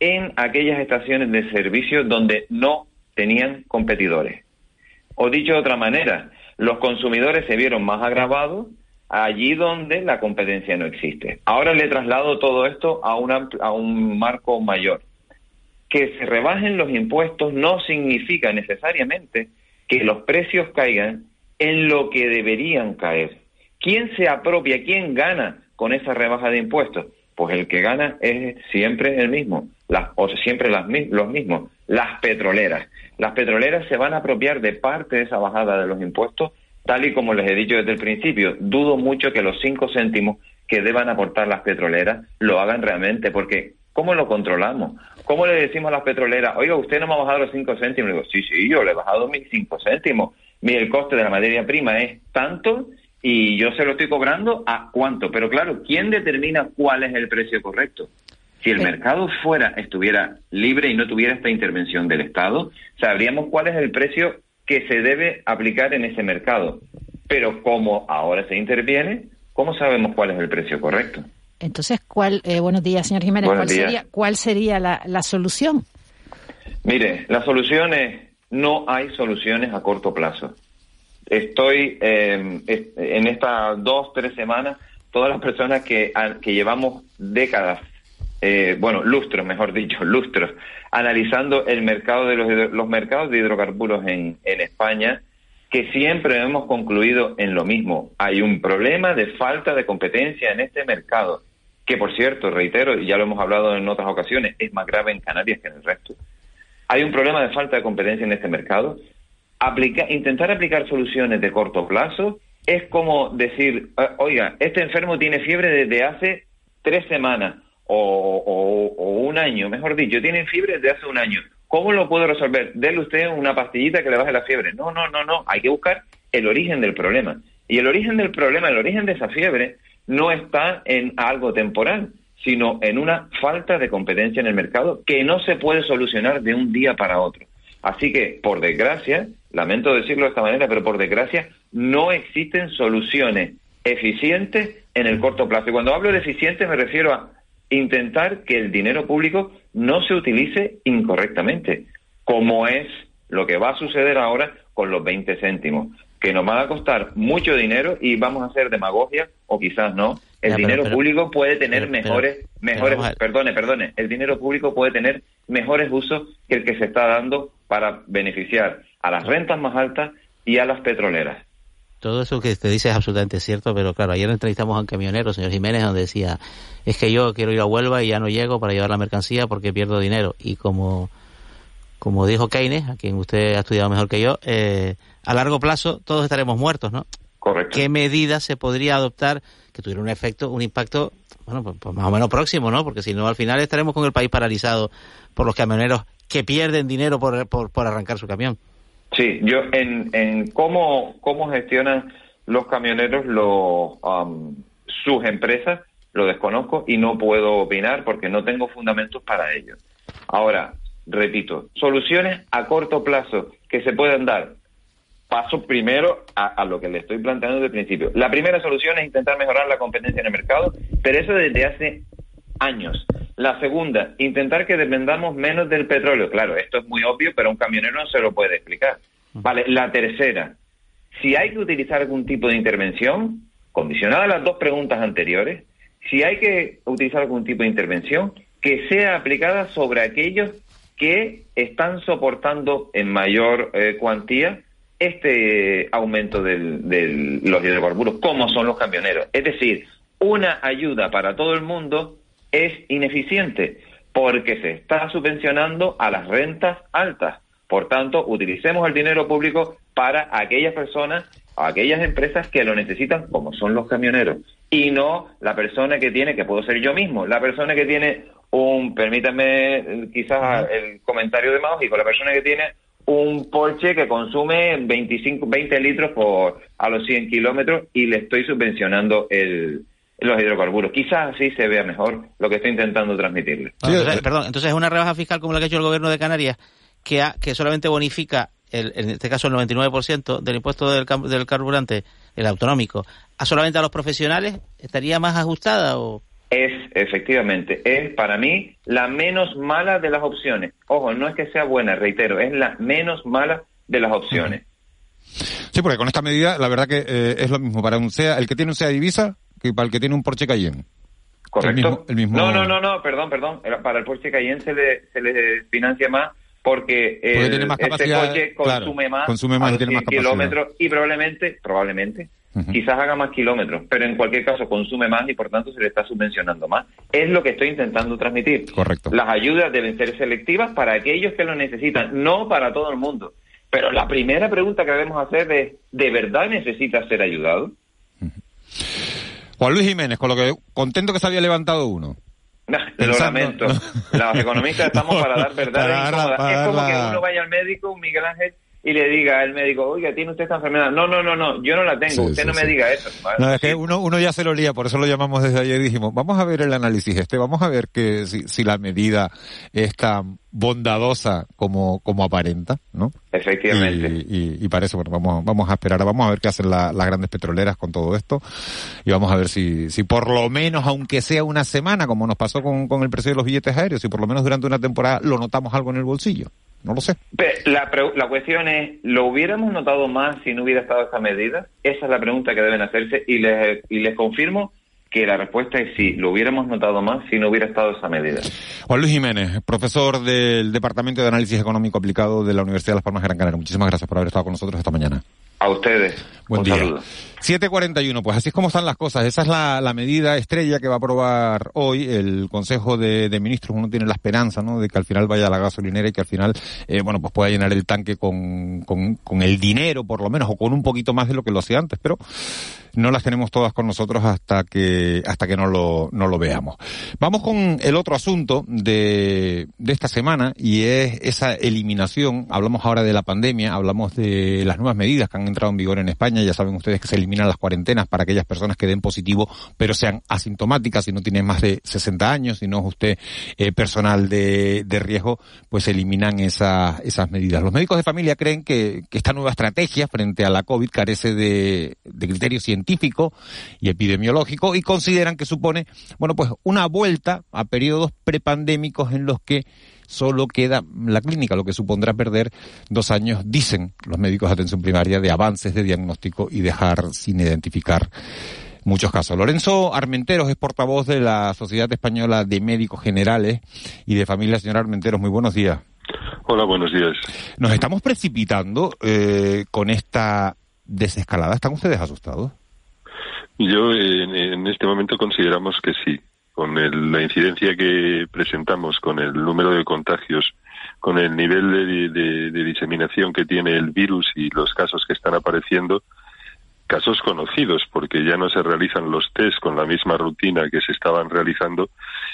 en aquellas estaciones de servicio donde no tenían competidores. O dicho de otra manera, los consumidores se vieron más agravados allí donde la competencia no existe. Ahora le traslado todo esto a un marco mayor. Que se rebajen los impuestos no significa necesariamente que los precios caigan en lo que deberían caer. ¿Quién se apropia? ¿Quién gana con esa rebaja de impuestos? Pues el que gana es siempre el mismo, los mismos, las petroleras. Las petroleras se van a apropiar de parte de esa bajada de los impuestos, tal y como les he dicho desde el principio. Dudo mucho que los 5 céntimos que deban aportar las petroleras lo hagan realmente, porque ¿cómo lo controlamos? ¿Cómo le decimos a las petroleras, oiga, usted no me ha bajado los 5 céntimos? Le digo, sí, yo le he bajado mis 5 céntimos. Mire, el coste de la materia prima es tanto y yo se lo estoy cobrando a cuánto. Pero claro, ¿quién determina cuál es el precio correcto? Si el mercado estuviera libre y no tuviera esta intervención del Estado, sabríamos cuál es el precio que se debe aplicar en ese mercado. Pero como ahora se interviene, ¿cómo sabemos cuál es el precio correcto? Entonces, buenos días, señor Jiménez. ¿Cuál sería la solución? Mire, la solución es, no hay soluciones a corto plazo. Estoy en estas 2-3 semanas, todas las personas que llevamos décadas, lustros, analizando el mercado de los mercados de hidrocarburos en España, que siempre hemos concluido en lo mismo. Hay un problema de falta de competencia en este mercado, que por cierto, reitero, y ya lo hemos hablado en otras ocasiones, es más grave en Canarias que en el resto. Hay un problema de falta de competencia en este mercado. Intentar aplicar soluciones de corto plazo es como decir, oiga, este enfermo tiene fiebre desde hace 3 semanas o 1 año, mejor dicho, tiene fiebre desde hace 1 año. ¿Cómo lo puedo resolver? Dele usted una pastillita que le baje la fiebre. No. Hay que buscar el origen del problema. Y el origen del problema, el origen de esa fiebre, no está en algo temporal, sino en una falta de competencia en el mercado que no se puede solucionar de un día para otro. Así que, por desgracia, lamento decirlo de esta manera, pero por desgracia, no existen soluciones eficientes en el corto plazo. Y cuando hablo de eficientes me refiero a intentar que el dinero público no se utilice incorrectamente, como es lo que va a suceder ahora con los 20 céntimos. Que nos van a costar mucho dinero y vamos a hacer demagogia, o quizás no. El dinero público puede tener mejores usos que el que se está dando para beneficiar a las rentas más altas y a las petroleras. Todo eso que te dice es absolutamente cierto, pero claro, ayer entrevistamos a un camionero, señor Jiménez, donde decía, es que yo quiero ir a Huelva y ya no llego para llevar la mercancía porque pierdo dinero. Y como dijo Keynes, a quien usted ha estudiado mejor que yo, a largo plazo todos estaremos muertos, ¿no? Correcto. ¿Qué medida se podría adoptar que tuviera un impacto, pues más o menos próximo, ¿no? Porque si no, al final estaremos con el país paralizado por los camioneros que pierden dinero por arrancar su camión. Sí, yo en cómo gestionan los camioneros sus empresas lo desconozco y no puedo opinar porque no tengo fundamentos para ello. Ahora, repito, soluciones a corto plazo que se pueden dar. Paso primero a lo que le estoy planteando desde el principio. La primera solución es intentar mejorar la competencia en el mercado, pero eso desde hace años. La segunda, intentar que dependamos menos del petróleo. Claro, esto es muy obvio, pero un camionero no se lo puede explicar. Vale, la tercera, si hay que utilizar algún tipo de intervención, condicionada a las 2 preguntas anteriores, si hay que utilizar algún tipo de intervención, que sea aplicada sobre aquellos que están soportando en mayor cuantía este aumento de los hidrocarburos, como son los camioneros. Es decir, una ayuda para todo el mundo es ineficiente porque se está subvencionando a las rentas altas. Por tanto, utilicemos el dinero público para aquellas personas o aquellas empresas que lo necesitan, como son los camioneros, y no la persona que puedo ser yo mismo, la persona que tiene permítanme quizás el comentario demagógico, la persona que tiene un Porsche que consume 20 litros a los 100 kilómetros y le estoy subvencionando los hidrocarburos. Quizás así se vea mejor lo que estoy intentando transmitirle. Entonces es una rebaja fiscal como la que ha hecho el gobierno de Canarias, que solamente bonifica, en este caso el 99% del impuesto del carburante, el autonómico, a solamente a los profesionales, ¿estaría más ajustada o...? Efectivamente, es para mí la menos mala de las opciones. Ojo, no es que sea buena, reitero, es la menos mala de las opciones. Sí, porque con esta medida, la verdad que es lo mismo para un SEA, el que tiene un SEA Divisa, que para el que tiene un Porsche Cayenne. ¿Correcto? Perdón. Para el Porsche Cayenne se le financia más porque tiene más capacidad, este coche consume, claro, más, consume más, tiene más kilómetros y probablemente quizás haga más kilómetros, pero en cualquier caso consume más y por tanto se le está subvencionando más. Es lo que estoy intentando transmitir. Correcto. Las ayudas deben ser selectivas para aquellos que lo necesitan, no para todo el mundo. Pero la primera pregunta que debemos hacer es, ¿de verdad necesita ser ayudado? Juan Luis Jiménez, con lo que contento que se había levantado uno. Lo lamento. No. Los economistas estamos para dar verdades incómodas. Es como que uno vaya al médico, un Miguel Ángel, y le diga al médico, oiga, ¿tiene usted esta enfermedad? No, yo no la tengo, usted no me diga eso. ¿Vale? No, es que uno ya se lo lía, por eso lo llamamos desde ayer y dijimos, vamos a ver el análisis vamos a ver que si la medida es tan bondadosa como aparenta, ¿no? Efectivamente. Y para eso, bueno, vamos a esperar, vamos a ver qué hacen las grandes petroleras con todo esto, y vamos a ver si por lo menos, aunque sea una semana, como nos pasó con el precio de los billetes aéreos, si por lo menos durante una temporada lo notamos algo en el bolsillo. No lo sé. La cuestión es, ¿lo hubiéramos notado más si no hubiera estado esta medida? Esa es la pregunta que deben hacerse y les confirmo que la respuesta es sí, lo hubiéramos notado más si no hubiera estado esa medida. Juan Luis Jiménez, profesor del Departamento de Análisis Económico Aplicado de la Universidad de Las Palmas de Gran Canaria. Muchísimas gracias por haber estado con nosotros esta mañana. A ustedes. Buen día. Saludo. 7:41, pues así es como están las cosas. Esa es la medida estrella que va a aprobar hoy el Consejo de Ministros. Uno tiene la esperanza, ¿no?, de que al final vaya a la gasolinera y que al final, pues pueda llenar el tanque con el dinero, por lo menos, o con un poquito más de lo que lo hacía antes, pero no las tenemos todas con nosotros hasta que no lo veamos. Vamos con el otro asunto de esta semana, y es esa eliminación. Hablamos ahora de la pandemia, hablamos de las nuevas medidas que han entrado en vigor en España. Ya saben ustedes que se eliminan las cuarentenas para aquellas personas que den positivo pero sean asintomáticas. Si no tienen más de 60 años, si no es usted personal de riesgo, pues se eliminan esas medidas. Los médicos de familia creen que esta nueva estrategia frente a la COVID carece de criterio científico y epidemiológico, y consideran que supone, pues una vuelta a periodos prepandémicos en los que solo queda la clínica, lo que supondrá perder 2 años, dicen los médicos de atención primaria, de avances de diagnóstico y dejar sin identificar muchos casos. Lorenzo Armenteros es portavoz de la Sociedad Española de Médicos Generales y de Familia. Señor Armenteros, muy buenos días. Hola, buenos días. ¿Nos estamos precipitando con esta desescalada? ¿Están ustedes asustados? Yo, en este momento, consideramos que sí. Con la incidencia que presentamos, con el número de contagios, con el nivel de diseminación que tiene el virus y los casos que están apareciendo, casos conocidos, porque ya no se realizan los test con la misma rutina que se estaban realizando,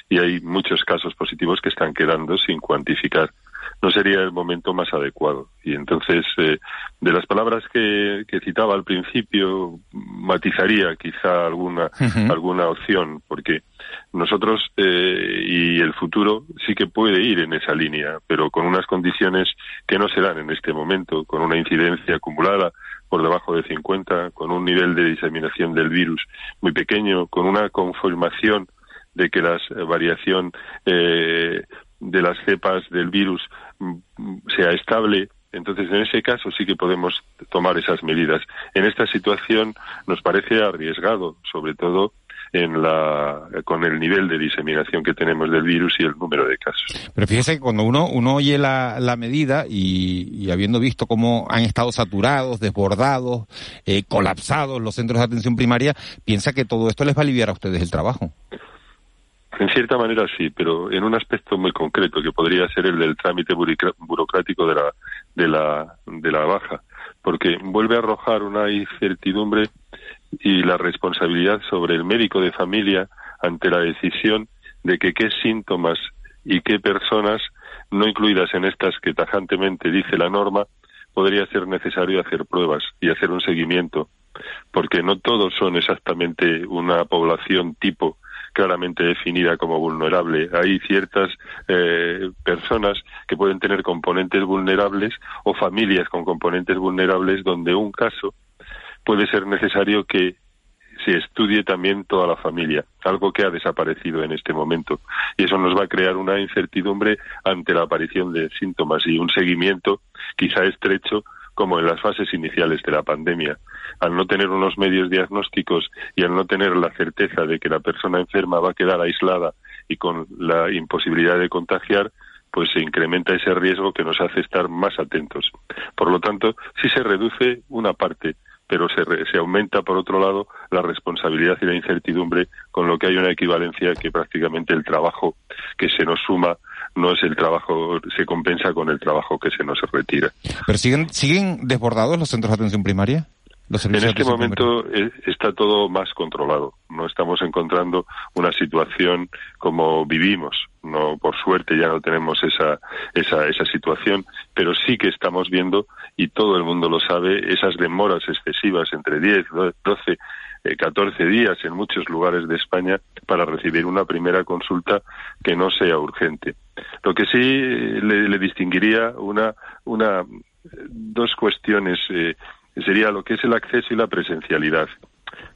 y hay muchos casos positivos que están quedando sin cuantificar. No sería el momento más adecuado. Y entonces, de las palabras que citaba al principio, matizaría quizá alguna opción, porque nosotros y el futuro sí que puede ir en esa línea, pero con unas condiciones que no se dan en este momento, con una incidencia acumulada por debajo de 50, con un nivel de diseminación del virus muy pequeño, con una confirmación de que la variación de las cepas del virus sea estable. Entonces, en ese caso sí que podemos tomar esas medidas. En esta situación nos parece arriesgado, sobre todo con el nivel de diseminación que tenemos del virus y el número de casos. Pero fíjese que cuando uno oye la medida y habiendo visto cómo han estado saturados, desbordados, colapsados los centros de atención primaria, piensa que todo esto les va a aliviar a ustedes el trabajo. En cierta manera sí, pero en un aspecto muy concreto, que podría ser el del trámite burocrático de la baja, porque vuelve a arrojar una incertidumbre y la responsabilidad sobre el médico de familia ante la decisión de que qué síntomas y qué personas, no incluidas en estas que tajantemente dice la norma, podría ser necesario hacer pruebas y hacer un seguimiento, porque no todos son exactamente una población tipo claramente definida como vulnerable. Hay ciertas personas que pueden tener componentes vulnerables o familias con componentes vulnerables donde un caso puede ser necesario que se estudie también toda la familia, algo que ha desaparecido en este momento. Y eso nos va a crear una incertidumbre ante la aparición de síntomas y un seguimiento quizá estrecho como en las fases iniciales de la pandemia. Al no tener unos medios diagnósticos y al no tener la certeza de que la persona enferma va a quedar aislada y con la imposibilidad de contagiar, pues se incrementa ese riesgo que nos hace estar más atentos. Por lo tanto, sí se reduce una parte, pero se aumenta, por otro lado, la responsabilidad y la incertidumbre, con lo que hay una equivalencia que prácticamente el trabajo que se nos suma no es el trabajo, se compensa con el trabajo que se nos retira. ¿Pero siguen desbordados los centros de atención primaria? En este momento está todo más controlado. No estamos encontrando una situación como vivimos. No, por suerte ya no tenemos esa situación, pero sí que estamos viendo, y todo el mundo lo sabe, esas demoras excesivas entre 10, 12, 14 días en muchos lugares de España para recibir una primera consulta que no sea urgente. Lo que sí le distinguiría dos cuestiones. Sería lo que es el acceso y la presencialidad.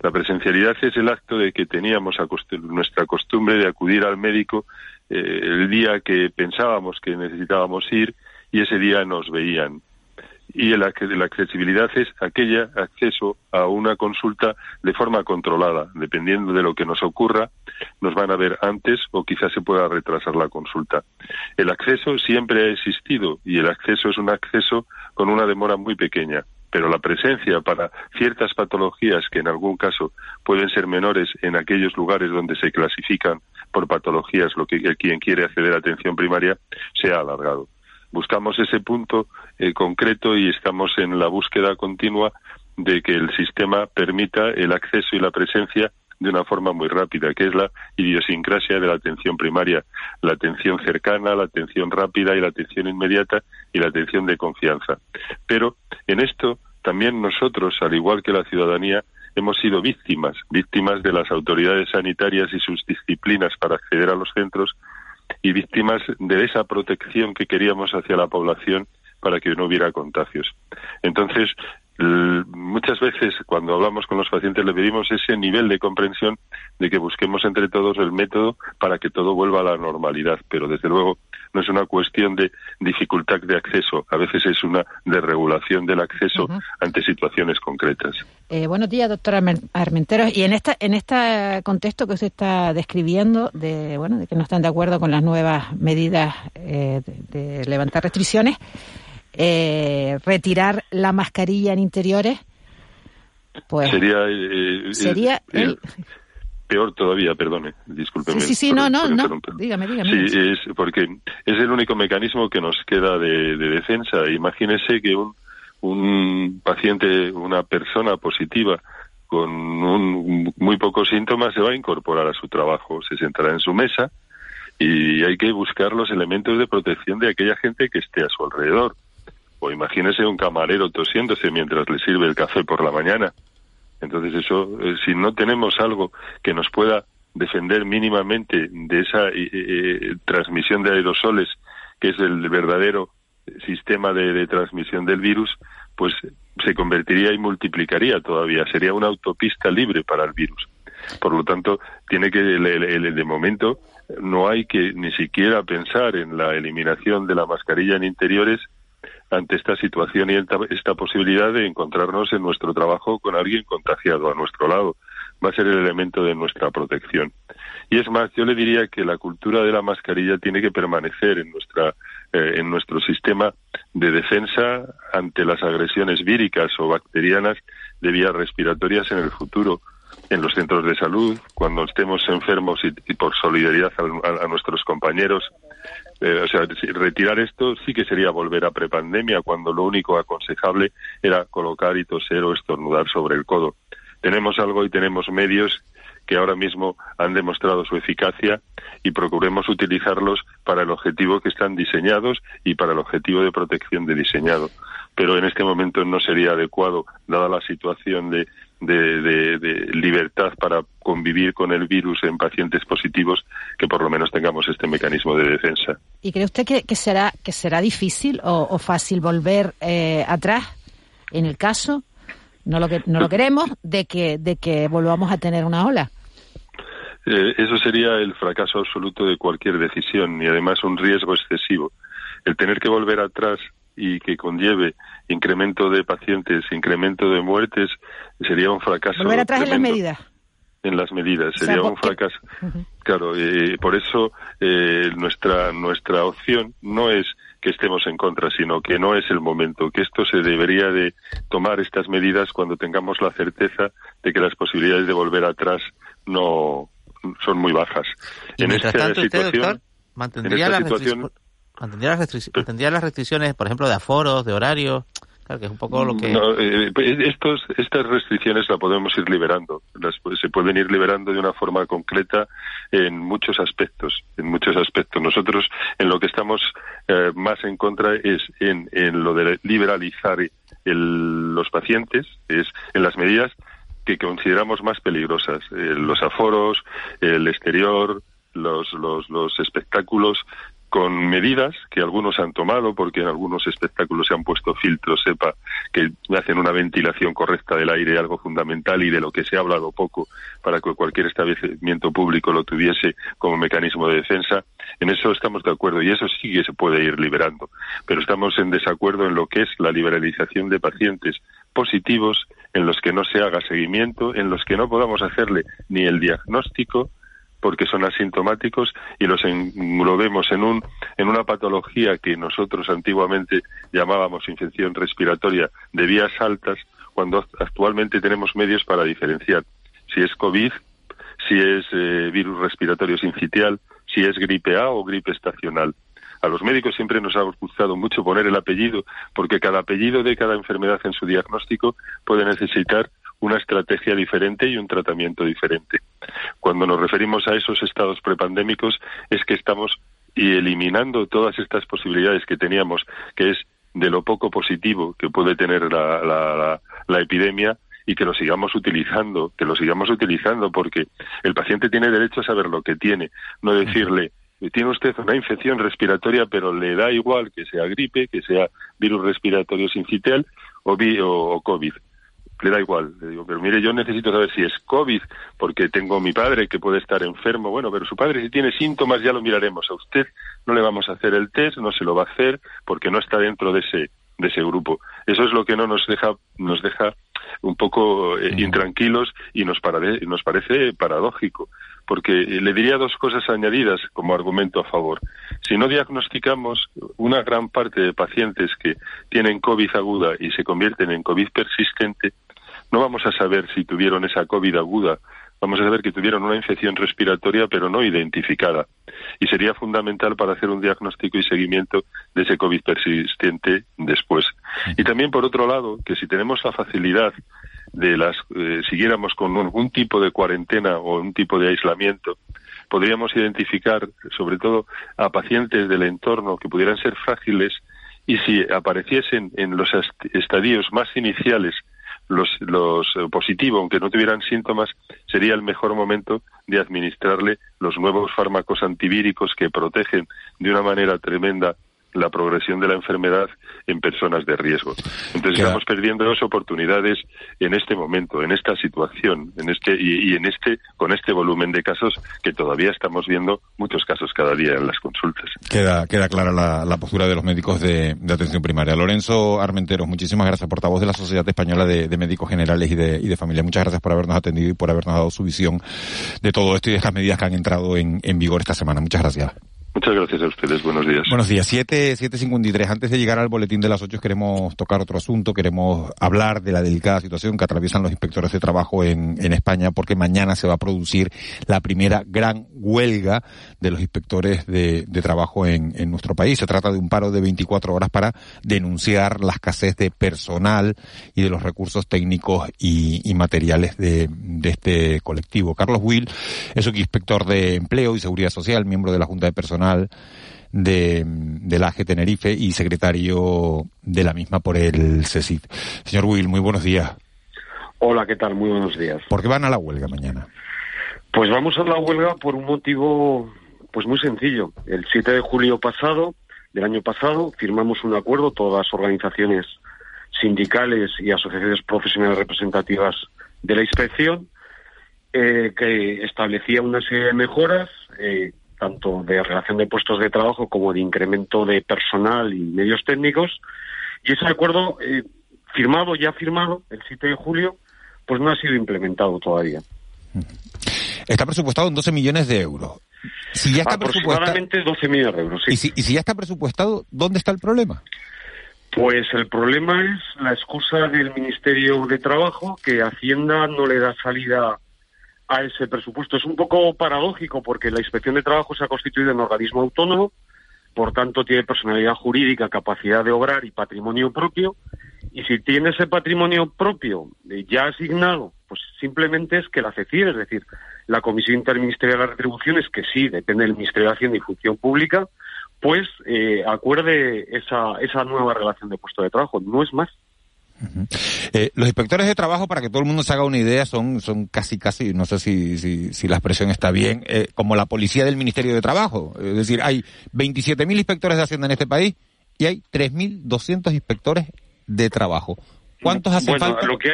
La presencialidad es el acto de que teníamos nuestra costumbre de acudir al médico el día que pensábamos que necesitábamos ir y ese día nos veían. Y la accesibilidad es aquella acceso a una consulta de forma controlada. Dependiendo de lo que nos ocurra, nos van a ver antes o quizás se pueda retrasar la consulta. El acceso siempre ha existido y el acceso es un acceso con una demora muy pequeña. Pero la presencia para ciertas patologías que en algún caso pueden ser menores en aquellos lugares donde se clasifican por patologías lo que quien quiere acceder a atención primaria se ha alargado. Buscamos ese punto concreto y estamos en la búsqueda continua de que el sistema permita el acceso y la presencia de una forma muy rápida, que es la idiosincrasia de la atención primaria, la atención cercana, la atención rápida y la atención inmediata y la atención de confianza. Pero en esto también nosotros, al igual que la ciudadanía, hemos sido víctimas de las autoridades sanitarias y sus disciplinas para acceder a los centros y víctimas de esa protección que queríamos hacia la población para que no hubiera contagios. Entonces, muchas veces cuando hablamos con los pacientes le pedimos ese nivel de comprensión de que busquemos entre todos el método para que todo vuelva a la normalidad, pero desde luego no es una cuestión de dificultad de acceso, a veces es una desregulación del acceso ante situaciones concretas. Buenos días, doctora Armenteros. Y en este contexto que usted está describiendo, de que no están de acuerdo con las nuevas medidas de levantar restricciones, retirar la mascarilla en interiores, pues sería peor todavía, perdone, discúlpeme. Sí, no, dígame. Sí, es porque es el único mecanismo que nos queda de defensa. Imagínese que un paciente, una persona positiva con muy pocos síntomas se va a incorporar a su trabajo, se sentará en su mesa y hay que buscar los elementos de protección de aquella gente que esté a su alrededor. O imagínese un camarero tosiéndose mientras le sirve el café por la mañana. Entonces eso, si no tenemos algo que nos pueda defender mínimamente de esa transmisión de aerosoles, que es el verdadero sistema de transmisión del virus, pues se convertiría y multiplicaría todavía. Sería una autopista libre para el virus. Por lo tanto, tiene que de momento no hay que ni siquiera pensar en la eliminación de la mascarilla en interiores ante esta situación y esta posibilidad de encontrarnos en nuestro trabajo con alguien contagiado a nuestro lado. Va a ser el elemento de nuestra protección. Y es más, yo le diría que la cultura de la mascarilla tiene que permanecer en nuestro sistema de defensa ante las agresiones víricas o bacterianas de vías respiratorias en el futuro, en los centros de salud, cuando estemos enfermos y por solidaridad a nuestros compañeros. Retirar esto sí que sería volver a prepandemia, cuando lo único aconsejable era colocar y toser o estornudar sobre el codo. Tenemos algo y tenemos medios que ahora mismo han demostrado su eficacia y procuremos utilizarlos para el objetivo que están diseñados y para el objetivo de protección de diseñado. Pero en este momento no sería adecuado, dada la situación de de libertad para convivir con el virus en pacientes positivos, que por lo menos tengamos este mecanismo de defensa. ¿Y cree usted que será difícil o fácil volver atrás en el caso, no lo queremos, de que volvamos a tener una ola? Eso sería el fracaso absoluto de cualquier decisión y además un riesgo excesivo. El tener que volver atrás y que conlleve incremento de pacientes, incremento de muertes, sería un fracaso. Volver atrás en las medidas. En las medidas, sería un fracaso. Uh-huh. Claro, por eso nuestra opción no es que estemos en contra, sino que no es el momento, que esto se debería de tomar estas medidas cuando tengamos la certeza de que las posibilidades de volver atrás no son muy bajas. Y en esta tanto, situación, usted, doctor, ¿mantendría las restricciones, por ejemplo, de aforos, de horarios? Claro, que es un poco lo que... No, estas restricciones las podemos ir liberando. Se pueden ir liberando de una forma concreta en muchos aspectos. Nosotros en lo que estamos más en contra es en lo de liberalizar los pacientes, es en las medidas que consideramos más peligrosas. Los aforos, el exterior, los espectáculos, con medidas que algunos han tomado, porque en algunos espectáculos se han puesto filtros, sepa, que hacen una ventilación correcta del aire, algo fundamental y de lo que se ha hablado poco, para que cualquier establecimiento público lo tuviese como mecanismo de defensa. En eso estamos de acuerdo y eso sí que se puede ir liberando, pero estamos en desacuerdo en lo que es la liberalización de pacientes positivos, en los que no se haga seguimiento, en los que no podamos hacerle ni el diagnóstico, porque son asintomáticos, y los englobemos en una patología que nosotros antiguamente llamábamos infección respiratoria de vías altas, cuando actualmente tenemos medios para diferenciar si es COVID, si es virus respiratorio sincitial, si es gripe A o gripe estacional. A los médicos siempre nos ha gustado mucho poner el apellido, porque cada apellido de cada enfermedad en su diagnóstico puede necesitar una estrategia diferente y un tratamiento diferente. Cuando nos referimos a esos estados prepandémicos es que estamos eliminando todas estas posibilidades que teníamos, que es de lo poco positivo que puede tener la epidemia, y que lo sigamos utilizando, porque el paciente tiene derecho a saber lo que tiene, no decirle: tiene usted una infección respiratoria, pero le da igual que sea gripe, que sea virus respiratorio sincitial o COVID. Le da igual. Le digo, pero mire, yo necesito saber si es COVID, porque tengo a mi padre que puede estar enfermo. Bueno, pero su padre, si tiene síntomas, ya lo miraremos. A usted no le vamos a hacer el test, no se lo va a hacer, porque no está dentro de ese grupo. Eso es lo que no nos deja un poco intranquilos, y nos parece paradójico, porque le diría dos cosas añadidas como argumento a favor. Si no diagnosticamos, una gran parte de pacientes que tienen COVID aguda y se convierten en COVID persistente, no vamos a saber si tuvieron esa COVID aguda, vamos a saber que tuvieron una infección respiratoria pero no identificada. Y sería fundamental para hacer un diagnóstico y seguimiento de ese COVID persistente después. Y también, por otro lado, que si tenemos la facilidad de siguiéramos con algún tipo de cuarentena o un tipo de aislamiento, podríamos identificar sobre todo a pacientes del entorno que pudieran ser frágiles, y si apareciesen en los estadios más iniciales los positivos, aunque no tuvieran síntomas, sería el mejor momento de administrarle los nuevos fármacos antivíricos que protegen de una manera tremenda la progresión de la enfermedad en personas de riesgo. Entonces estamos perdiendo dos oportunidades en este momento, en esta situación, con este volumen de casos que todavía estamos viendo, muchos casos cada día en las consultas. Queda clara la postura de los médicos de atención primaria. Lorenzo Armenteros, muchísimas gracias, portavoz de la Sociedad Española de Médicos Generales y de Familia. Muchas gracias por habernos atendido y por habernos dado su visión de todo esto y de estas medidas que han entrado en vigor esta semana. Muchas gracias. Muchas gracias a ustedes. Buenos días. Buenos días. 7:53. Antes de llegar al boletín de las 8 queremos tocar otro asunto. Queremos hablar de la delicada situación que atraviesan los inspectores de trabajo en España, porque mañana se va a producir la primera gran huelga de los inspectores de trabajo en nuestro país. Se trata de un paro de 24 horas para denunciar la escasez de personal y de los recursos técnicos y materiales de este colectivo. Carlos Will es inspector de Empleo y Seguridad Social, miembro de la Junta de Personal de la AG Tenerife y secretario de la misma por el CESIF. Señor Will, muy buenos días. Hola, ¿qué tal? Muy buenos días. ¿Por qué van a la huelga mañana? Pues vamos a la huelga por un motivo pues muy sencillo. El 7 de julio pasado, del año pasado, firmamos un acuerdo, todas las organizaciones sindicales y asociaciones profesionales representativas de la inspección, que establecía una serie de mejoras, tanto de relación de puestos de trabajo como de incremento de personal y medios técnicos. Y ese acuerdo firmado el 7 de julio, pues no ha sido implementado todavía. Está presupuestado en 12 millones de euros. Si ya está aproximadamente 12 millones de euros, sí. ¿Y si ya está presupuestado, dónde está el problema? Pues el problema es la excusa del Ministerio de Trabajo, que Hacienda no le da salida a ese presupuesto. Es un poco paradójico porque la Inspección de Trabajo se ha constituido en organismo autónomo, por tanto tiene personalidad jurídica, capacidad de obrar y patrimonio propio, y si tiene ese patrimonio propio ya asignado, pues simplemente es que la CECIR, es decir, la Comisión Interministerial de las Retribuciones, que sí depende del Ministerio de Hacienda y Función Pública, pues acuerde esa nueva relación de puesto de trabajo, no es más. Uh-huh. Los inspectores de trabajo, para que todo el mundo se haga una idea, son casi, no sé si la expresión está bien, como la policía del Ministerio de Trabajo. Es decir, hay 27.000 inspectores de Hacienda en este país y hay 3.200 inspectores de trabajo. ¿Cuántos hacen falta? Lo que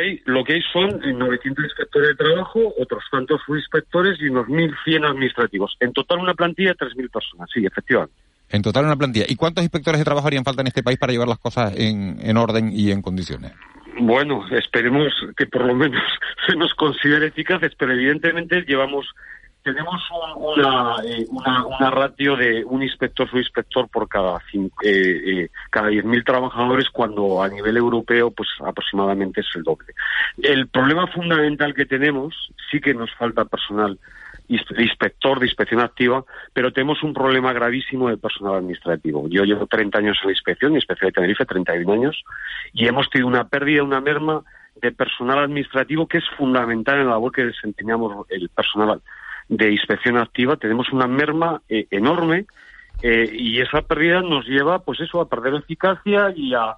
hay son 900 inspectores de trabajo, otros tantos subinspectores y unos 1.100 administrativos. En total una plantilla de 3.000 personas, sí, efectivamente. En total una plantilla. ¿Y cuántos inspectores de trabajo harían falta en este país para llevar las cosas en orden y en condiciones? Bueno, esperemos que por lo menos se nos considere eficaces, pero evidentemente tenemos una ratio de un inspector subinspector por cada 10.000 trabajadores, cuando a nivel europeo pues aproximadamente es el doble. El problema fundamental que tenemos, sí que nos falta personal inspector de inspección activa, pero tenemos un problema gravísimo de personal administrativo. Yo llevo 30 años en la inspección de Tenerife, 31 años, y hemos tenido una pérdida, una merma de personal administrativo que es fundamental en la labor que desempeñamos el personal de inspección activa. Tenemos una merma enorme y esa pérdida nos lleva pues eso, a perder eficacia y a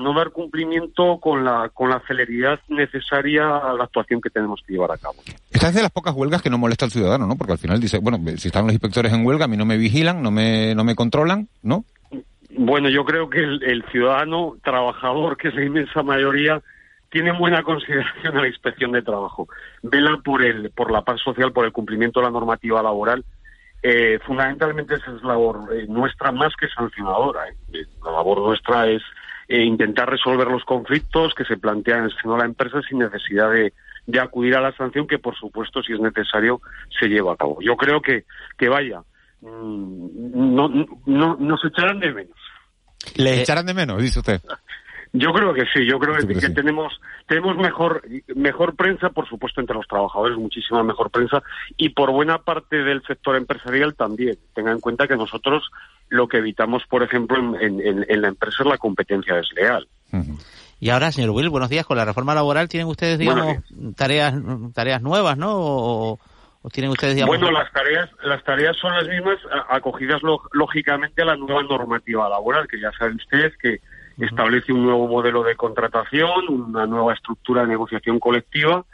no dar cumplimiento con la celeridad necesaria a la actuación que tenemos que llevar a cabo. Esta es de las pocas huelgas que no molesta al ciudadano, ¿no? Porque al final dice, bueno, si están los inspectores en huelga, a mí no me vigilan, no me controlan, ¿no? Bueno, yo creo que el ciudadano trabajador, que es la inmensa mayoría, tiene buena consideración a la inspección de trabajo. Vela por la paz social, por el cumplimiento de la normativa laboral. Fundamentalmente esa es labor nuestra más que sancionadora. La labor nuestra es intentar resolver los conflictos que se plantean en la empresa sin necesidad de acudir a la sanción, que por supuesto, si es necesario, se lleva a cabo. Yo creo que vaya, no nos echarán de menos. ¿Les echarán de menos, dice usted? Yo creo que sí, yo creo que sí. Tenemos mejor prensa, por supuesto, entre los trabajadores, muchísima mejor prensa, y por buena parte del sector empresarial también. Tengan en cuenta que nosotros lo que evitamos, por ejemplo, en la empresa es la competencia desleal. Uh-huh. Y ahora, señor Will, buenos días. Con la reforma laboral tienen ustedes, digamos, tareas nuevas, ¿no? ¿O tienen ustedes, digamos... Bueno, las tareas son las mismas, acogidas lógicamente a la nueva normativa laboral, que ya saben ustedes que establece un nuevo modelo de contratación, una nueva estructura de negociación colectiva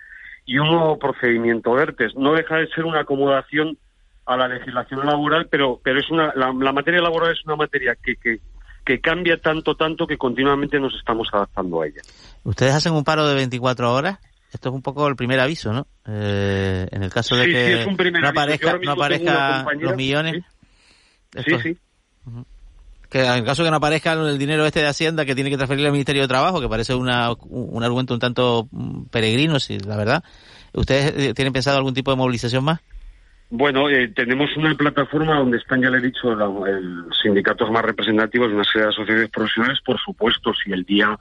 y un nuevo procedimiento de ERTES. No deja de ser una acomodación a la legislación laboral, pero es la materia laboral es una materia que cambia tanto que continuamente nos estamos adaptando a ella. ¿Ustedes hacen un paro de 24 horas? Esto es un poco el primer aviso, ¿no? En el caso de que no aparezcan los millones. Sí. Uh-huh. Que en el caso que no aparezca el dinero de Hacienda que tiene que transferirle al Ministerio de Trabajo, que parece un argumento un tanto peregrino, sí, la verdad. ¿Ustedes tienen pensado algún tipo de movilización más? Bueno, tenemos una plataforma donde están, ya le he dicho, los sindicatos más representativos de una serie de asociaciones profesionales. Por supuesto, si el día...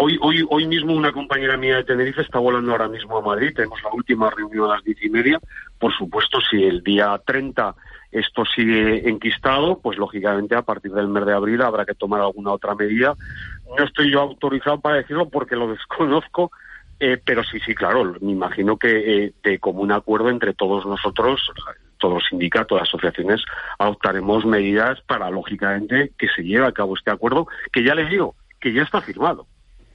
Hoy mismo una compañera mía de Tenerife está volando ahora mismo a Madrid. Tenemos la última reunión a las 10:30. Por supuesto, si el día 30... esto sigue enquistado, pues lógicamente a partir del mes de abril habrá que tomar alguna otra medida. No estoy yo autorizado para decirlo porque lo desconozco, pero sí, claro, me imagino que de común acuerdo entre todos nosotros, todos los sindicatos, las asociaciones, adoptaremos medidas para, lógicamente, que se lleve a cabo este acuerdo, que ya les digo, que ya está firmado.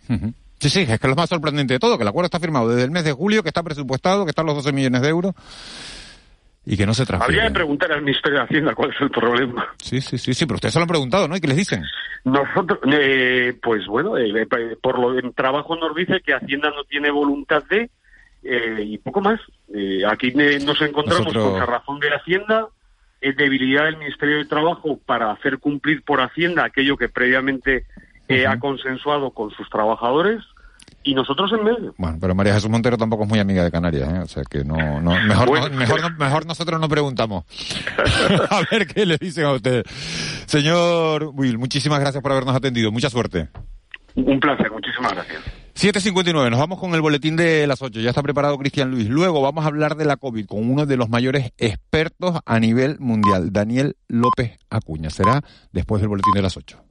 Uh-huh. Sí, es que es lo más sorprendente de todo, que el acuerdo está firmado desde el mes de julio, que está presupuestado, que están los 12 millones de euros y que no se transfieren. Habría que preguntar al Ministerio de Hacienda cuál es el problema. Sí, pero ustedes se lo han preguntado, ¿no? ¿Y qué les dicen? Nosotros, pues bueno, por lo en trabajo nos dice que Hacienda no tiene voluntad de, y poco más. Aquí nos encontramos con cerrazón de Hacienda, debilidad del Ministerio de Trabajo para hacer cumplir por Hacienda aquello que previamente ha consensuado con sus trabajadores, y nosotros en medio. Bueno, pero María Jesús Montero tampoco es muy amiga de Canarias, ¿eh? O sea que no mejor, bueno, mejor nosotros no preguntamos. A ver qué le dicen a usted. Señor Will, muchísimas gracias por habernos atendido. Mucha suerte. Un placer, muchísimas gracias. 7:59, nos vamos con el boletín de las 8. Ya está preparado Cristian Luis. Luego vamos a hablar de la COVID con uno de los mayores expertos a nivel mundial, Daniel López Acuña. Será después del boletín de las 8.